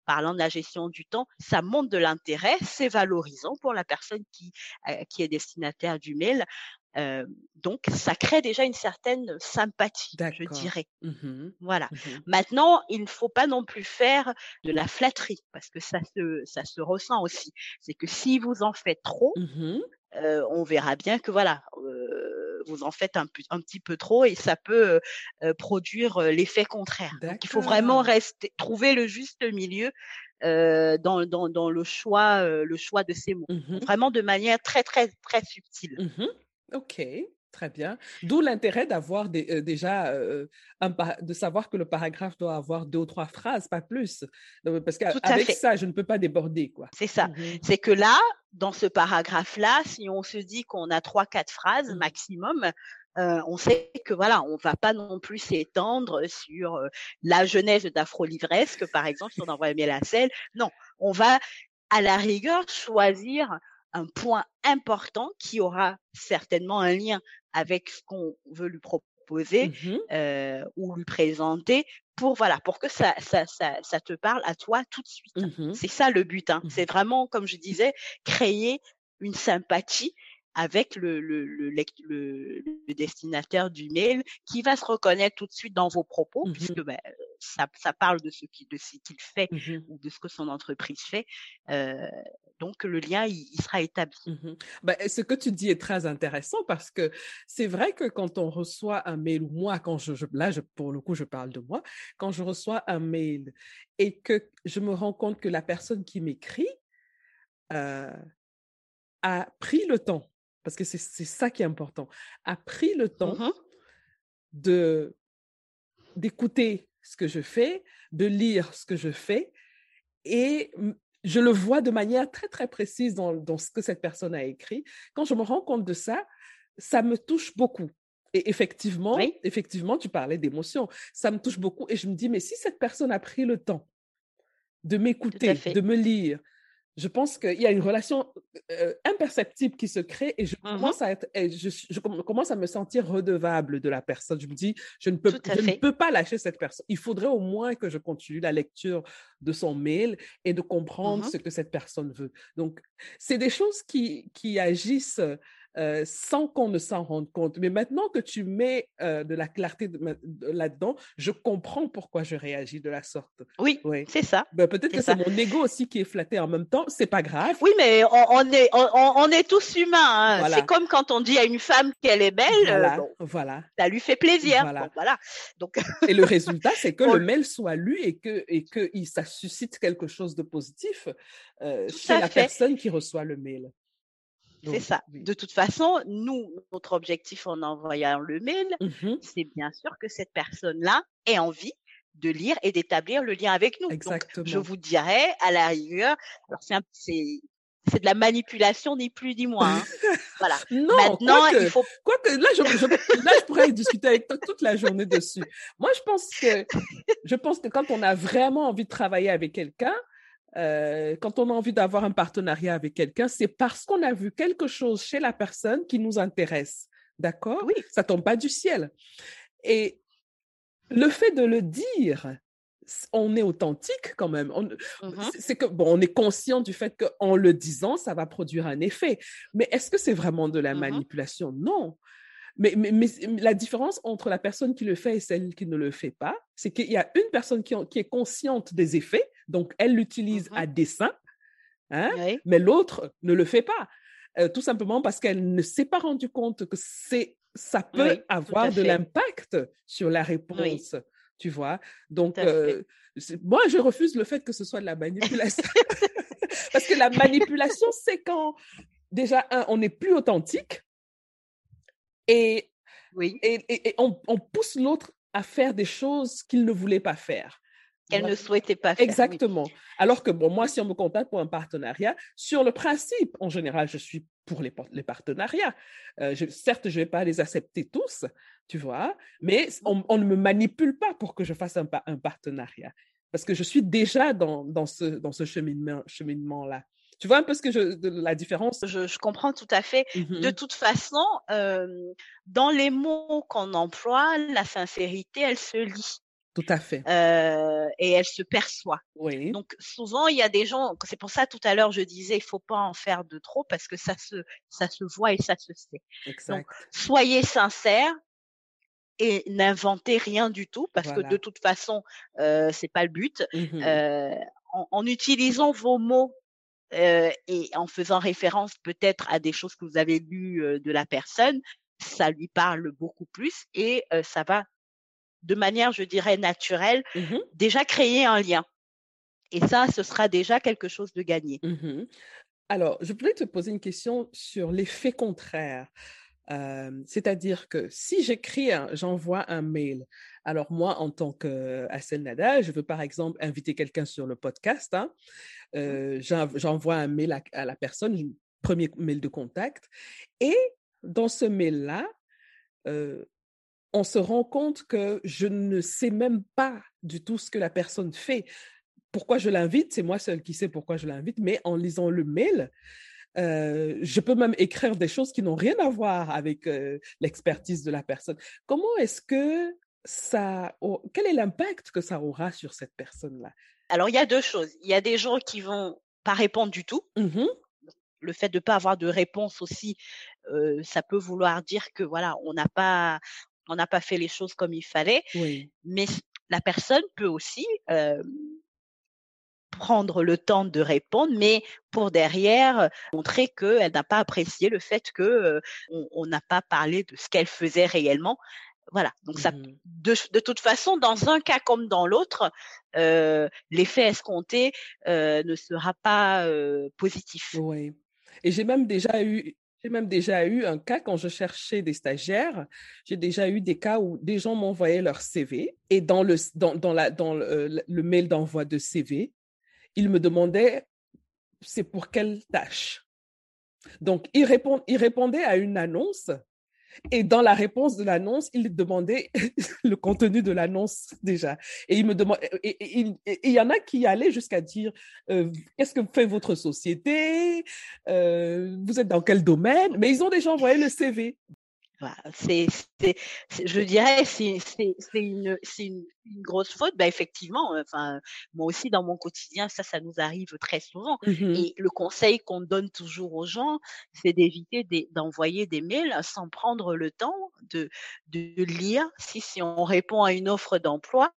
parlant de la gestion du temps, ça montre de l'intérêt, c'est valorisant pour la personne qui est destinataire du mail. Donc, ça crée déjà une certaine sympathie, je dirais. Voilà. Maintenant, il ne faut pas non plus faire de la flatterie, parce que ça se ressent aussi. C'est que si vous en faites trop, on verra bien que voilà, vous en faites un petit peu trop et ça peut produire l'effet contraire. Donc, il faut vraiment trouver le juste milieu dans le choix de ces mots. Vraiment de manière très, très, très subtile. OK, très bien. D'où l'intérêt d'avoir de savoir que le paragraphe doit avoir 2 ou 3 phrases, pas plus. Parce qu'avec ça, je ne peux pas déborder, quoi. C'est ça. C'est que là, dans ce paragraphe-là, si on se dit qu'on a 3-4 phrases maximum, on sait que voilà, on va pas non plus s'étendre sur la genèse d'Afrolivresque, par exemple, si on envoie un mail à Hassel. Non, on va à la rigueur choisir un point important qui aura certainement un lien avec ce qu'on veut lui proposer ou lui présenter pour que ça te parle à toi tout de suite. C'est ça le but. C'est vraiment, comme je disais, créer une sympathie avec le destinataire du mail qui va se reconnaître tout de suite dans vos propos puisque ben, ça parle de ce qu'il fait ou de ce que son entreprise fait. Donc, le lien, il sera établi. Ben, ce que tu dis est très intéressant parce que c'est vrai que quand on reçoit un mail, ou moi, quand pour le coup, je parle de moi, quand je reçois un mail et que je me rends compte que la personne qui m'écrit a pris le temps, parce que c'est ça qui est important, a pris le temps d'écouter ce que je fais, de lire ce que je fais et... Je le vois de manière très, très précise dans ce que cette personne a écrit. Quand je me rends compte de ça, ça me touche beaucoup. Et effectivement, tu parlais d'émotion. Ça me touche beaucoup et je me dis, mais si cette personne a pris le temps de m'écouter, de me lire, je pense qu'il y a une relation imperceptible qui se crée et je commence à me sentir redevable de la personne. Je me dis, je ne peux pas lâcher cette personne. Il faudrait au moins que je continue la lecture de son mail et de comprendre ce que cette personne veut. Donc, c'est des choses qui agissent sans qu'on ne s'en rende compte. Mais maintenant que tu mets de la clarté là-dedans, je comprends pourquoi je réagis de la sorte. Oui, c'est ça. Ben, peut-être que c'est mon ego aussi qui est flatté en même temps. C'est pas grave. Oui, mais on est tous humains. Voilà. C'est comme quand on dit à une femme qu'elle est belle. Voilà. Voilà. Ça lui fait plaisir. Voilà. Bon, voilà. Donc... Et le résultat, c'est que le mail soit lu et que ça suscite quelque chose de positif chez la personne qui reçoit le mail. C'est ça. Oui. De toute façon, nous, notre objectif en envoyant le mail, c'est bien sûr que cette personne-là ait envie de lire et d'établir le lien avec nous. Exactement. Donc, je vous dirais, à la rigueur, alors c'est de la manipulation, ni plus ni moins. Hein. Voilà. Non, maintenant, il faut... Quoique, là, je pourrais discuter avec toi toute la journée dessus. Moi, je pense que quand on a vraiment envie de travailler avec quelqu'un, quand on a envie d'avoir un partenariat avec quelqu'un, c'est parce qu'on a vu quelque chose chez la personne qui nous intéresse. D'accord? Oui. Ça tombe pas du ciel. Et le fait de le dire... on est authentique quand même. C'est que, bon, on est conscient du fait qu'en le disant, ça va produire un effet. Mais est-ce que c'est vraiment de la manipulation? Non. Mais la différence entre la personne qui le fait et celle qui ne le fait pas, c'est qu'il y a une personne qui est consciente des effets, donc elle l'utilise à dessein, hein, oui. Mais l'autre ne le fait pas. Tout simplement parce qu'elle ne s'est pas rendue compte que ça peut avoir de l'impact sur la réponse. Oui. Tu vois, donc moi je refuse le fait que ce soit de la manipulation parce que la manipulation c'est quand déjà on n'est plus authentique et on pousse l'autre à faire des choses qu'il ne voulait pas faire. Qu'elle ne souhaitait pas faire. Exactement. Oui. Alors que bon, moi, si on me contacte pour un partenariat, sur le principe, en général, je suis pour les partenariats. Certes, je ne vais pas les accepter tous, tu vois, mais on ne me manipule pas pour que je fasse un partenariat. Parce que je suis déjà dans ce cheminement-là. Tu vois un peu la différence? Je comprends tout à fait. Mm-hmm. De toute façon, dans les mots qu'on emploie, la sincérité, elle se lit. Tout à fait. Et elle se perçoit. Oui. Donc, souvent, il y a des gens... C'est pour ça, tout à l'heure, je disais, il ne faut pas en faire de trop parce que ça se voit et ça se sait. Exact. Donc, soyez sincères et n'inventez rien du tout parce que, de toute façon, ce n'est pas le but. Mm-hmm. En utilisant vos mots et en faisant référence peut-être à des choses que vous avez lues de la personne, ça lui parle beaucoup plus et ça va... de manière, je dirais, naturelle, déjà créer un lien. Et ça, ce sera déjà quelque chose de gagné. Mm-hmm. Alors, je voulais te poser une question sur l'effet contraire. C'est-à-dire que si j'envoie un mail, alors moi, en tant que Hassel Nadal, je veux par exemple inviter quelqu'un sur le podcast, hein. J'envoie un mail à la personne, un premier mail de contact. Et dans ce mail-là, on se rend compte que je ne sais même pas du tout ce que la personne fait. Pourquoi je l'invite? C'est moi seule qui sais pourquoi je l'invite, mais en lisant le mail, je peux même écrire des choses qui n'ont rien à voir avec l'expertise de la personne. Comment est-ce que quel est l'impact que ça aura sur cette personne-là? Alors, il y a deux choses. Il y a des gens qui vont pas répondre du tout. Mm-hmm. Le fait de ne pas avoir de réponse aussi, ça peut vouloir dire que voilà, on n'a pas fait les choses comme il fallait, oui. Mais la personne peut aussi prendre le temps de répondre, mais pour derrière montrer qu'elle n'a pas apprécié le fait que on n'a pas parlé de ce qu'elle faisait réellement. Voilà. Donc ça, de toute façon, dans un cas comme dans l'autre, l'effet escompté ne sera pas positif. Oui. Et j'ai même déjà eu un cas quand je cherchais des stagiaires. J'ai déjà eu des cas où des gens m'envoyaient leur CV et dans le mail d'envoi de CV, ils me demandaient c'est pour quelle tâche. Donc ils répondaient à une annonce et dans la réponse de l'annonce, ils demandaient le contenu de l'annonce déjà. Et ils me demandaient, et il y en a qui allaient jusqu'à dire qu'est-ce que fait votre société, vous êtes dans quel domaine, mais ils ont déjà envoyé le CV. Voilà, je dirais, c'est une grosse faute. Ben effectivement, enfin, moi aussi dans mon quotidien, ça nous arrive très souvent. Mm-hmm. Et le conseil qu'on donne toujours aux gens, c'est d'éviter d'envoyer des mails sans prendre le temps de lire. Si on répond à une offre d'emploi,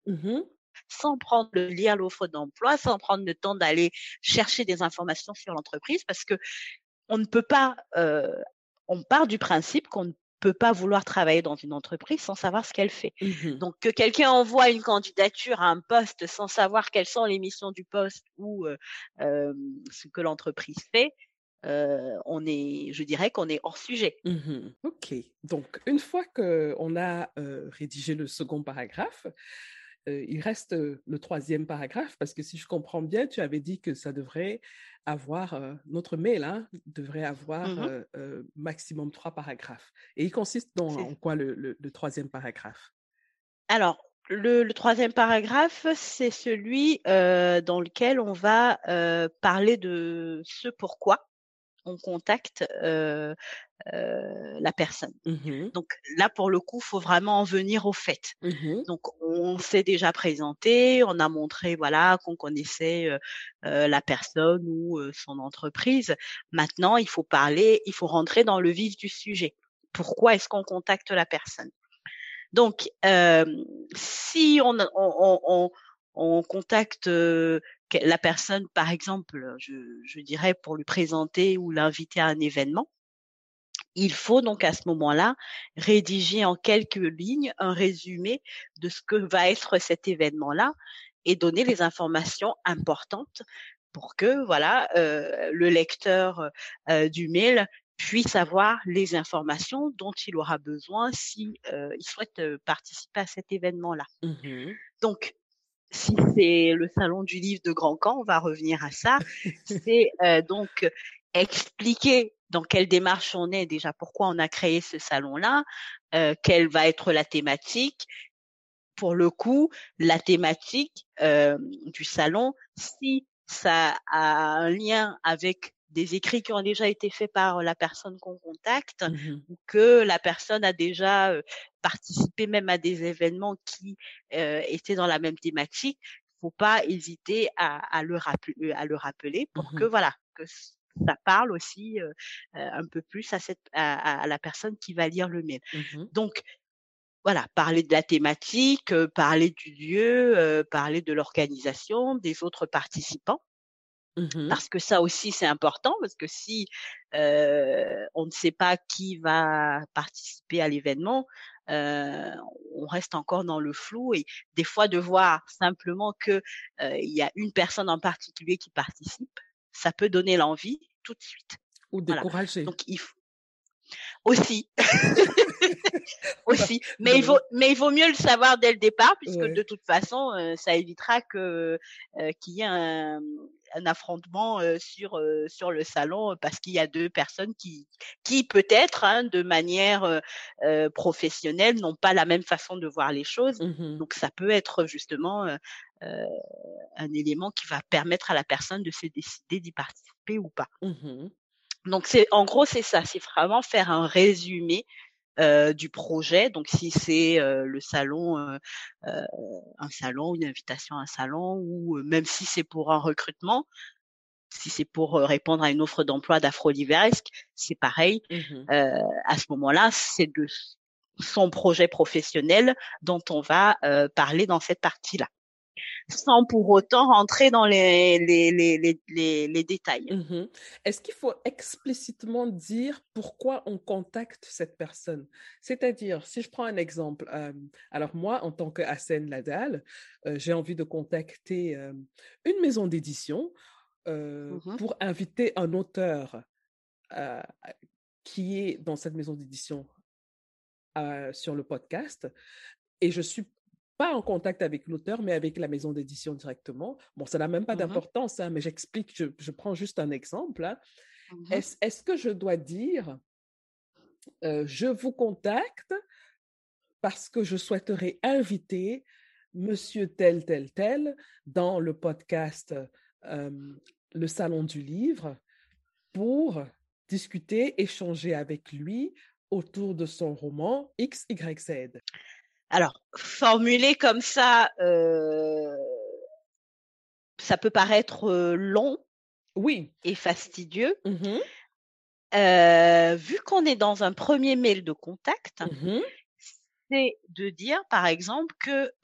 sans lire l'offre d'emploi, sans prendre le temps d'aller chercher des informations sur l'entreprise, parce que on ne peut pas. On part du principe qu'on ne peut pas vouloir travailler dans une entreprise sans savoir ce qu'elle fait. Mmh. Donc, que quelqu'un envoie une candidature à un poste sans savoir quelles sont les missions du poste ou ce que l'entreprise fait, je dirais qu'on est hors sujet. Mmh. OK. Donc, une fois qu'on a rédigé le second paragraphe, il reste le troisième paragraphe, parce que si je comprends bien, tu avais dit que ça devrait avoir, notre mail devrait avoir maximum 3 paragraphes. Et il consiste en quoi le troisième paragraphe? Alors, le troisième paragraphe, c'est celui dans lequel on va parler de ce pourquoi on contacte la personne. Mmh. Donc là, pour le coup, il faut vraiment en venir au fait. Mmh. Donc, on s'est déjà présenté, on a montré qu'on connaissait la personne ou son entreprise. Maintenant, il faut rentrer dans le vif du sujet. Pourquoi est-ce qu'on contacte la personne? Donc, si on contacte la personne, par exemple, je dirais pour lui présenter ou l'inviter à un événement, il faut donc à ce moment-là rédiger en quelques lignes un résumé de ce que va être cet événement-là et donner les informations importantes pour que le lecteur du mail puisse avoir les informations dont il aura besoin si il souhaite participer à cet événement-là. Mmh. Donc, si c'est le salon du livre de Grand-Camp, on va revenir à ça, c'est donc expliquer dans quelle démarche on est déjà, pourquoi on a créé ce salon-là, quelle va être la thématique. Pour le coup, la thématique du salon, si ça a un lien avec des écrits qui ont déjà été faits par la personne qu'on contacte, ou que la personne a déjà participé même à des événements qui étaient dans la même thématique, faut pas hésiter à le rappeler pour que ça parle aussi un peu plus à la personne qui va lire le mail. Donc, parler de la thématique, parler du lieu, parler de l'organisation, des autres participants. Parce que ça aussi c'est important, parce que si on ne sait pas qui va participer à l'événement, on reste encore dans le flou, et des fois de voir simplement que il y a une personne en particulier qui participe, ça peut donner l'envie tout de suite. Ou décourager. Donc il faut aussi. Mais il vaut mieux le savoir dès le départ, puisque de toute façon ça évitera qu'il y ait un affrontement sur le salon, parce qu'il y a deux personnes qui peut-être de manière professionnelle n'ont pas la même façon de voir les choses. Donc ça peut être justement un élément qui va permettre à la personne de se décider d'y participer ou pas. Donc en gros c'est ça, c'est vraiment faire un résumé du projet. Donc si c'est le salon, un salon, une invitation à un salon, ou même si c'est pour un recrutement, si c'est pour répondre à une offre d'emploi d'Afrolivres, c'est pareil. À ce moment-là, c'est de son projet professionnel dont on va parler dans cette partie-là, sans pour autant rentrer dans les détails. Est-ce qu'il faut explicitement dire pourquoi on contacte cette personne? C'est-à-dire, si je prends un exemple, alors moi, en tant que Hassel Nadal, j'ai envie de contacter une maison d'édition pour inviter un auteur qui est dans cette maison d'édition sur le podcast, et je suis pas en contact avec l'auteur, mais avec la maison d'édition directement. Bon, ça n'a même pas d'importance, mais j'explique, je prends juste un exemple. Est-ce que je dois dire je vous contacte parce que je souhaiterais inviter monsieur tel dans le podcast Le Salon du Livre pour discuter, échanger avec lui autour de son roman XYZ? Alors, formuler comme ça, ça peut paraître long et fastidieux. Vu qu'on est dans un premier mail de contact, c'est de dire, par exemple, que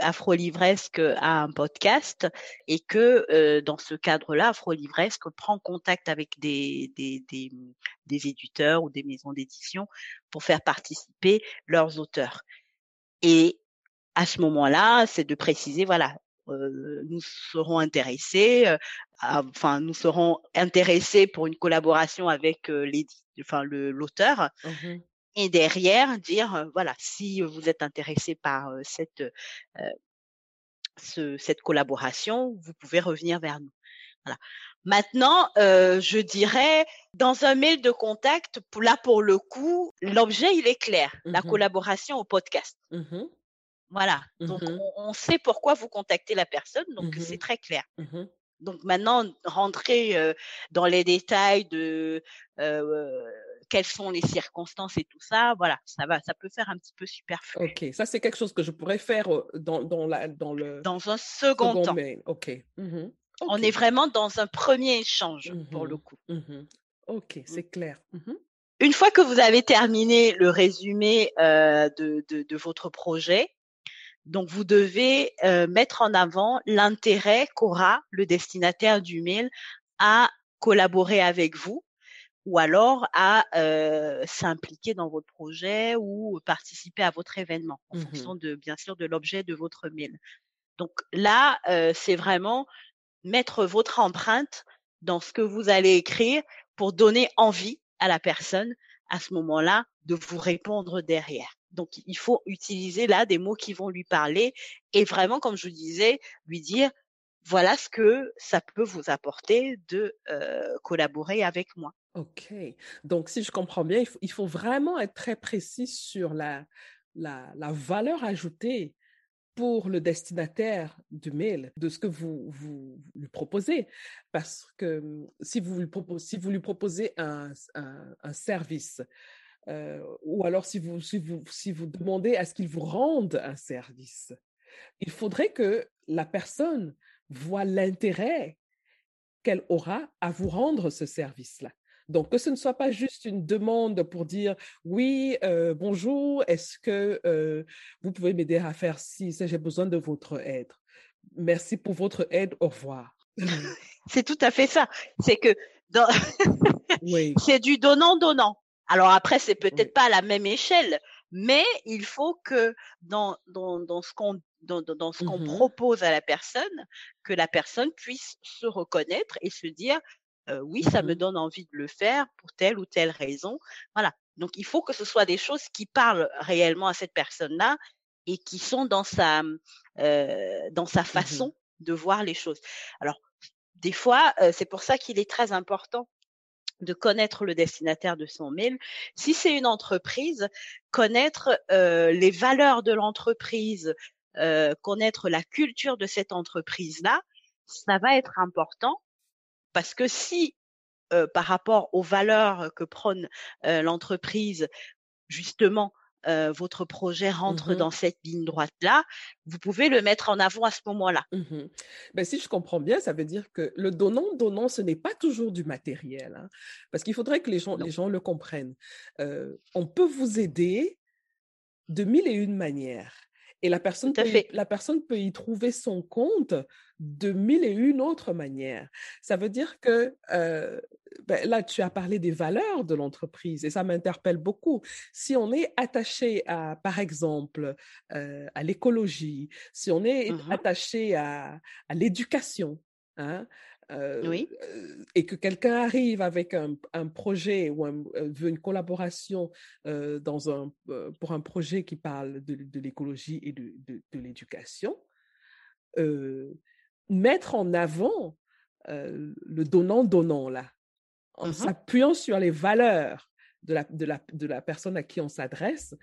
Afrolivresque a un podcast, et que dans ce cadre-là, Afrolivresque prend contact avec des éditeurs ou des maisons d'édition pour faire participer leurs auteurs. Et à ce moment-là, c'est de préciser, nous serons intéressés pour une collaboration avec l'auteur. Mmh. Et derrière, dire, voilà, si vous êtes intéressé par cette collaboration, vous pouvez revenir vers nous. Voilà. Maintenant, je dirais, dans un mail de contact, là, pour le coup, l'objet, il est clair, mm-hmm. la collaboration au podcast. Mm-hmm. Voilà. Mm-hmm. Donc, on sait pourquoi vous contactez la personne, donc mm-hmm. c'est très clair. Mm-hmm. Donc, maintenant, rentrer dans les détails de… quelles sont les circonstances et tout ça, voilà, ça peut faire un petit peu superflu. Ok, ça c'est quelque chose que je pourrais faire dans un second temps. Mail. Okay. Mm-hmm. Okay. On est vraiment dans un premier échange mm-hmm. pour le coup. Mm-hmm. Ok, c'est clair. Mm-hmm. Une fois que vous avez terminé le résumé de votre projet, donc vous devez mettre en avant l'intérêt qu'aura le destinataire du mail à collaborer avec vous, ou alors à s'impliquer dans votre projet ou participer à votre événement, en mm-hmm. fonction bien sûr de l'objet de votre mail. Donc là, c'est vraiment mettre votre empreinte dans ce que vous allez écrire pour donner envie à la personne, à ce moment-là, de vous répondre derrière. Donc, il faut utiliser là des mots qui vont lui parler et vraiment, comme je vous disais, lui dire « voilà ce que ça peut vous apporter de collaborer avec moi ». OK. Donc, si je comprends bien, il faut vraiment être très précis sur la valeur ajoutée pour le destinataire du mail, de ce que vous lui proposez. Parce que si vous lui proposez un service, ou alors si vous demandez à ce qu'il vous rende un service, il faudrait que la personne voit l'intérêt qu'elle aura à vous rendre ce service-là. Donc, que ce ne soit pas juste une demande pour dire « oui, bonjour, est-ce que vous pouvez m'aider à faire ci, j'ai besoin de votre aide. Merci pour votre aide, au revoir. » C'est tout à fait ça. C'est que oui. C'est du donnant-donnant. Alors après, c'est peut-être oui. pas à la même échelle, mais il faut que dans ce qu'on propose à la personne, que la personne puisse se reconnaître et se dire « oui, ça me donne envie de le faire pour telle ou telle raison. » Voilà. Donc, il faut que ce soit des choses qui parlent réellement à cette personne-là et qui sont dans sa façon de voir les choses. Alors, des fois, c'est pour ça qu'il est très important de connaître le destinataire de son mail. Si c'est une entreprise, connaître les valeurs de l'entreprise, connaître la culture de cette entreprise-là, ça va être important. Parce que si, par rapport aux valeurs que prône l'entreprise, justement, votre projet rentre dans cette ligne droite-là, vous pouvez le mettre en avant à ce moment-là. Mm-hmm. Ben, si je comprends bien, ça veut dire que le donnant-donnant, ce n'est pas toujours du matériel, hein, parce qu'il faudrait que les gens le comprennent. On peut vous aider de mille et une manières. Et la personne peut y trouver son compte de mille et une autres manières. Ça veut dire que, là, tu as parlé des valeurs de l'entreprise et ça m'interpelle beaucoup. Si on est attaché à, par exemple, à l'écologie, si on est attaché à l'éducation, hein, et que quelqu'un arrive avec un projet ou une collaboration pour un projet qui parle de l'écologie et de l'éducation, mettre en avant le donnant-donnant là, en s'appuyant sur les valeurs de la personne à qui on s'adresse,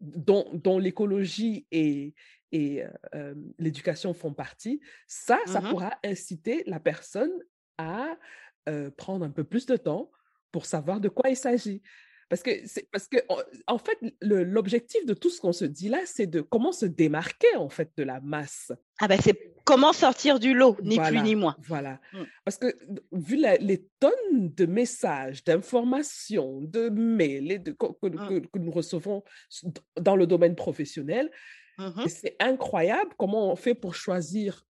dont l'écologie et l'éducation font partie, ça pourra inciter la personne à prendre un peu plus de temps pour savoir de quoi il s'agit. Parce que en fait, l'objectif de tout ce qu'on se dit là, c'est de comment se démarquer, en fait, de la masse. Ah ben, c'est comment sortir du lot, plus ni moins. Voilà. Parce que, vu les tonnes de messages, d'informations, de mails que nous recevons dans le domaine professionnel, c'est incroyable comment on fait pour choisir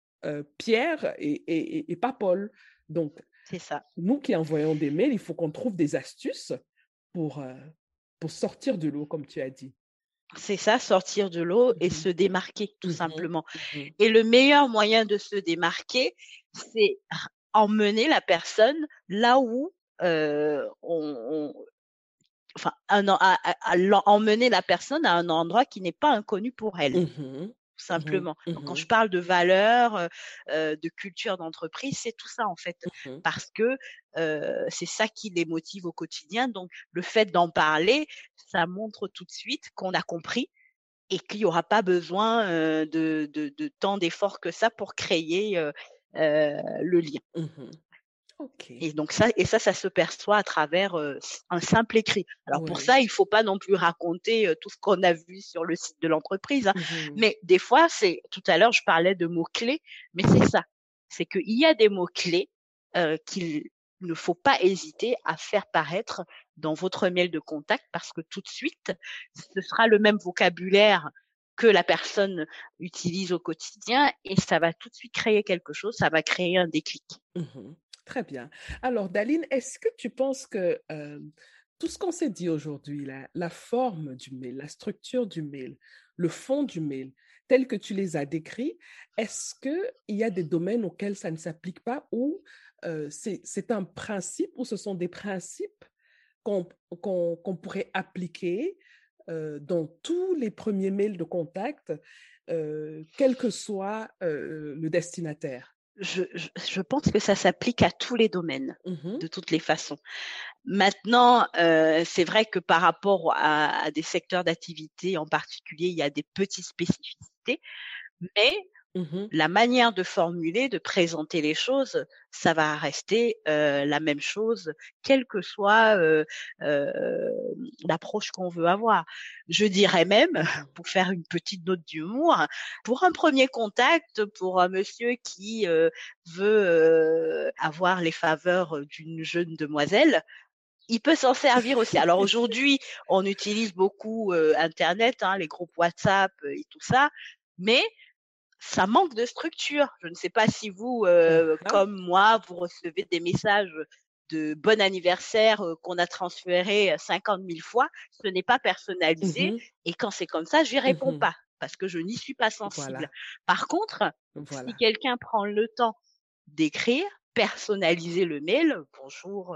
Pierre et pas Paul. Donc, c'est ça. Nous qui envoyons des mails, il faut qu'on trouve des astuces pour sortir de l'eau, comme tu as dit. C'est ça, sortir de l'eau et se démarquer, tout simplement. Et le meilleur moyen de se démarquer, c'est emmener la personne là où emmener la personne à un endroit qui n'est pas inconnu pour elle, tout simplement. Donc, quand je parle de valeurs, de culture d'entreprise, c'est tout ça en fait, parce que c'est ça qui les motive au quotidien. Donc, le fait d'en parler, ça montre tout de suite qu'on a compris et qu'il n'y aura pas besoin de tant d'efforts que ça pour créer le lien. Okay. Et donc ça se perçoit à travers un simple écrit. Alors pour ça, il faut pas non plus raconter tout ce qu'on a vu sur le site de l'entreprise, hein. Mais des fois, c'est tout à l'heure je parlais de mots-clés, mais c'est ça. C'est qu'il y a des mots-clés qu'il ne faut pas hésiter à faire paraître dans votre mail de contact, parce que tout de suite, ce sera le même vocabulaire que la personne utilise au quotidien et ça va tout de suite créer quelque chose, ça va créer un déclic. Très bien. Alors, Daline, est-ce que tu penses que tout ce qu'on s'est dit aujourd'hui, la forme du mail, la structure du mail, le fond du mail, tel que tu les as décrits, est-ce qu'il y a des domaines auxquels ça ne s'applique pas ou c'est un principe ou ce sont des principes qu'on pourrait appliquer dans tous les premiers mails de contact, quel que soit le destinataire? Je pense que ça s'applique à tous les domaines, de toutes les façons. Maintenant, c'est vrai que par rapport à des secteurs d'activité en particulier, il y a des petites spécificités, mais la manière de formuler, de présenter les choses, ça va rester la même chose, quelle que soit l'approche qu'on veut avoir. Je dirais même, pour faire une petite note d'humour, pour un premier contact, pour un monsieur qui veut avoir les faveurs d'une jeune demoiselle, il peut s'en servir aussi. Alors aujourd'hui, on utilise beaucoup Internet, hein, les groupes WhatsApp et tout ça, mais ça manque de structure. Je ne sais pas si vous, comme moi, vous recevez des messages de bon anniversaire qu'on a transféré 50 000 fois. Ce n'est pas personnalisé. Et quand c'est comme ça, je n'y réponds pas parce que je n'y suis pas sensible. Voilà. Par contre, si quelqu'un prend le temps d'écrire, personnaliser le mail, bonjour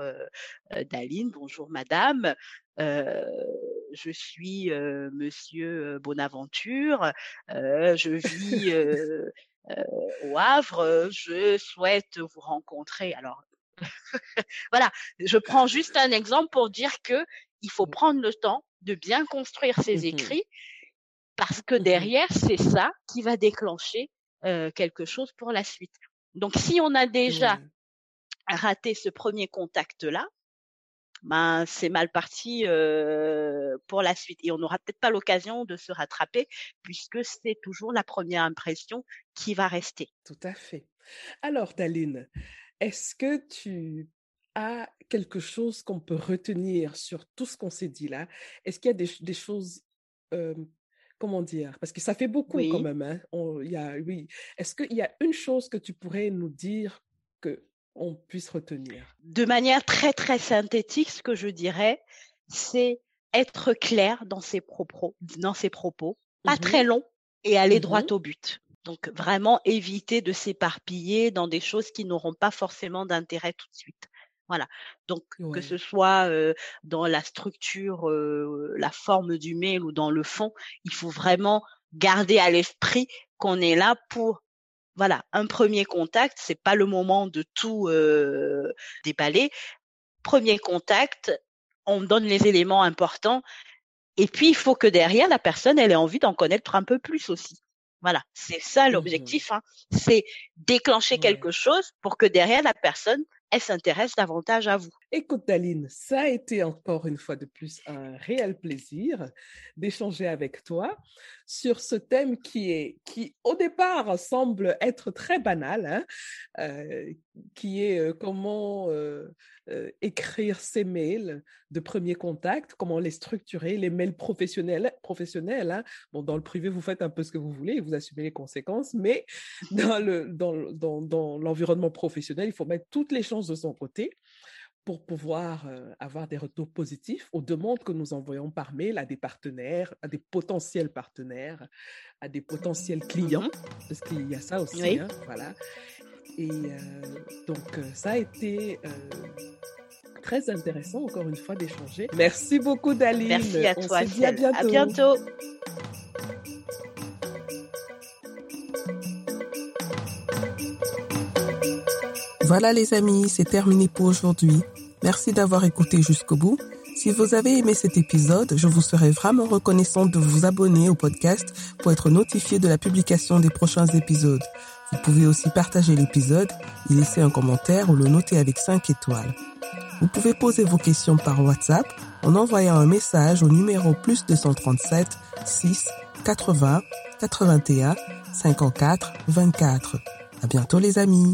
Daline, bonjour madame, je suis monsieur Bonaventure, je vis au Havre, je souhaite vous rencontrer. Alors, voilà, je prends juste un exemple pour dire que il faut prendre le temps de bien construire ses écrits parce que derrière, c'est ça qui va déclencher quelque chose pour la suite. Donc, si on a déjà raté ce premier contact-là, ben c'est mal parti pour la suite. Et on n'aura peut-être pas l'occasion de se rattraper puisque c'est toujours la première impression qui va rester. Tout à fait. Alors, Daline, est-ce que tu as quelque chose qu'on peut retenir sur tout ce qu'on s'est dit là? Est-ce qu'il y a des choses... comment dire? Parce que ça fait beaucoup quand même. Hein? Est-ce qu'il y a une chose que tu pourrais nous dire qu'on puisse retenir? De manière très, très synthétique, ce que je dirais, c'est être clair dans ses propos, pas très long, et aller droit au but. Donc, vraiment éviter de s'éparpiller dans des choses qui n'auront pas forcément d'intérêt tout de suite. Voilà. Donc, que ce soit dans la structure, la forme du mail ou dans le fond, il faut vraiment garder à l'esprit qu'on est là pour, voilà, un premier contact. C'est pas le moment de tout déballer. Premier contact, on donne les éléments importants. Et puis, il faut que derrière, la personne, elle ait envie d'en connaître un peu plus aussi. Voilà, c'est ça l'objectif, hein. C'est déclencher quelque chose pour que derrière la personne, elle s'intéresse davantage à vous. Écoute Daline, ça a été encore une fois de plus un réel plaisir d'échanger avec toi sur ce thème qui au départ semble être très banal, hein, qui est comment écrire ses mails de premier contact, comment les structurer, les mails professionnels, hein. Bon, dans le privé, vous faites un peu ce que vous voulez et vous assumez les conséquences, mais dans l'environnement professionnel, il faut mettre toutes les chances de son côté pour pouvoir avoir des retours positifs aux demandes que nous envoyons par mail à des partenaires, à des potentiels partenaires, à des potentiels clients, parce qu'il y a ça aussi, oui. Hein, voilà. Et donc, ça a été très intéressant, encore une fois, d'échanger. Merci beaucoup, Daline. Merci à toi. On se dit à bientôt. À bientôt. Voilà les amis, c'est terminé pour aujourd'hui. Merci d'avoir écouté jusqu'au bout. Si vous avez aimé cet épisode, je vous serais vraiment reconnaissante de vous abonner au podcast pour être notifié de la publication des prochains épisodes. Vous pouvez aussi partager l'épisode, y laisser un commentaire ou le noter avec 5 étoiles. Vous pouvez poser vos questions par WhatsApp en envoyant un message au numéro plus 237 6 80 81 54 24. À bientôt les amis.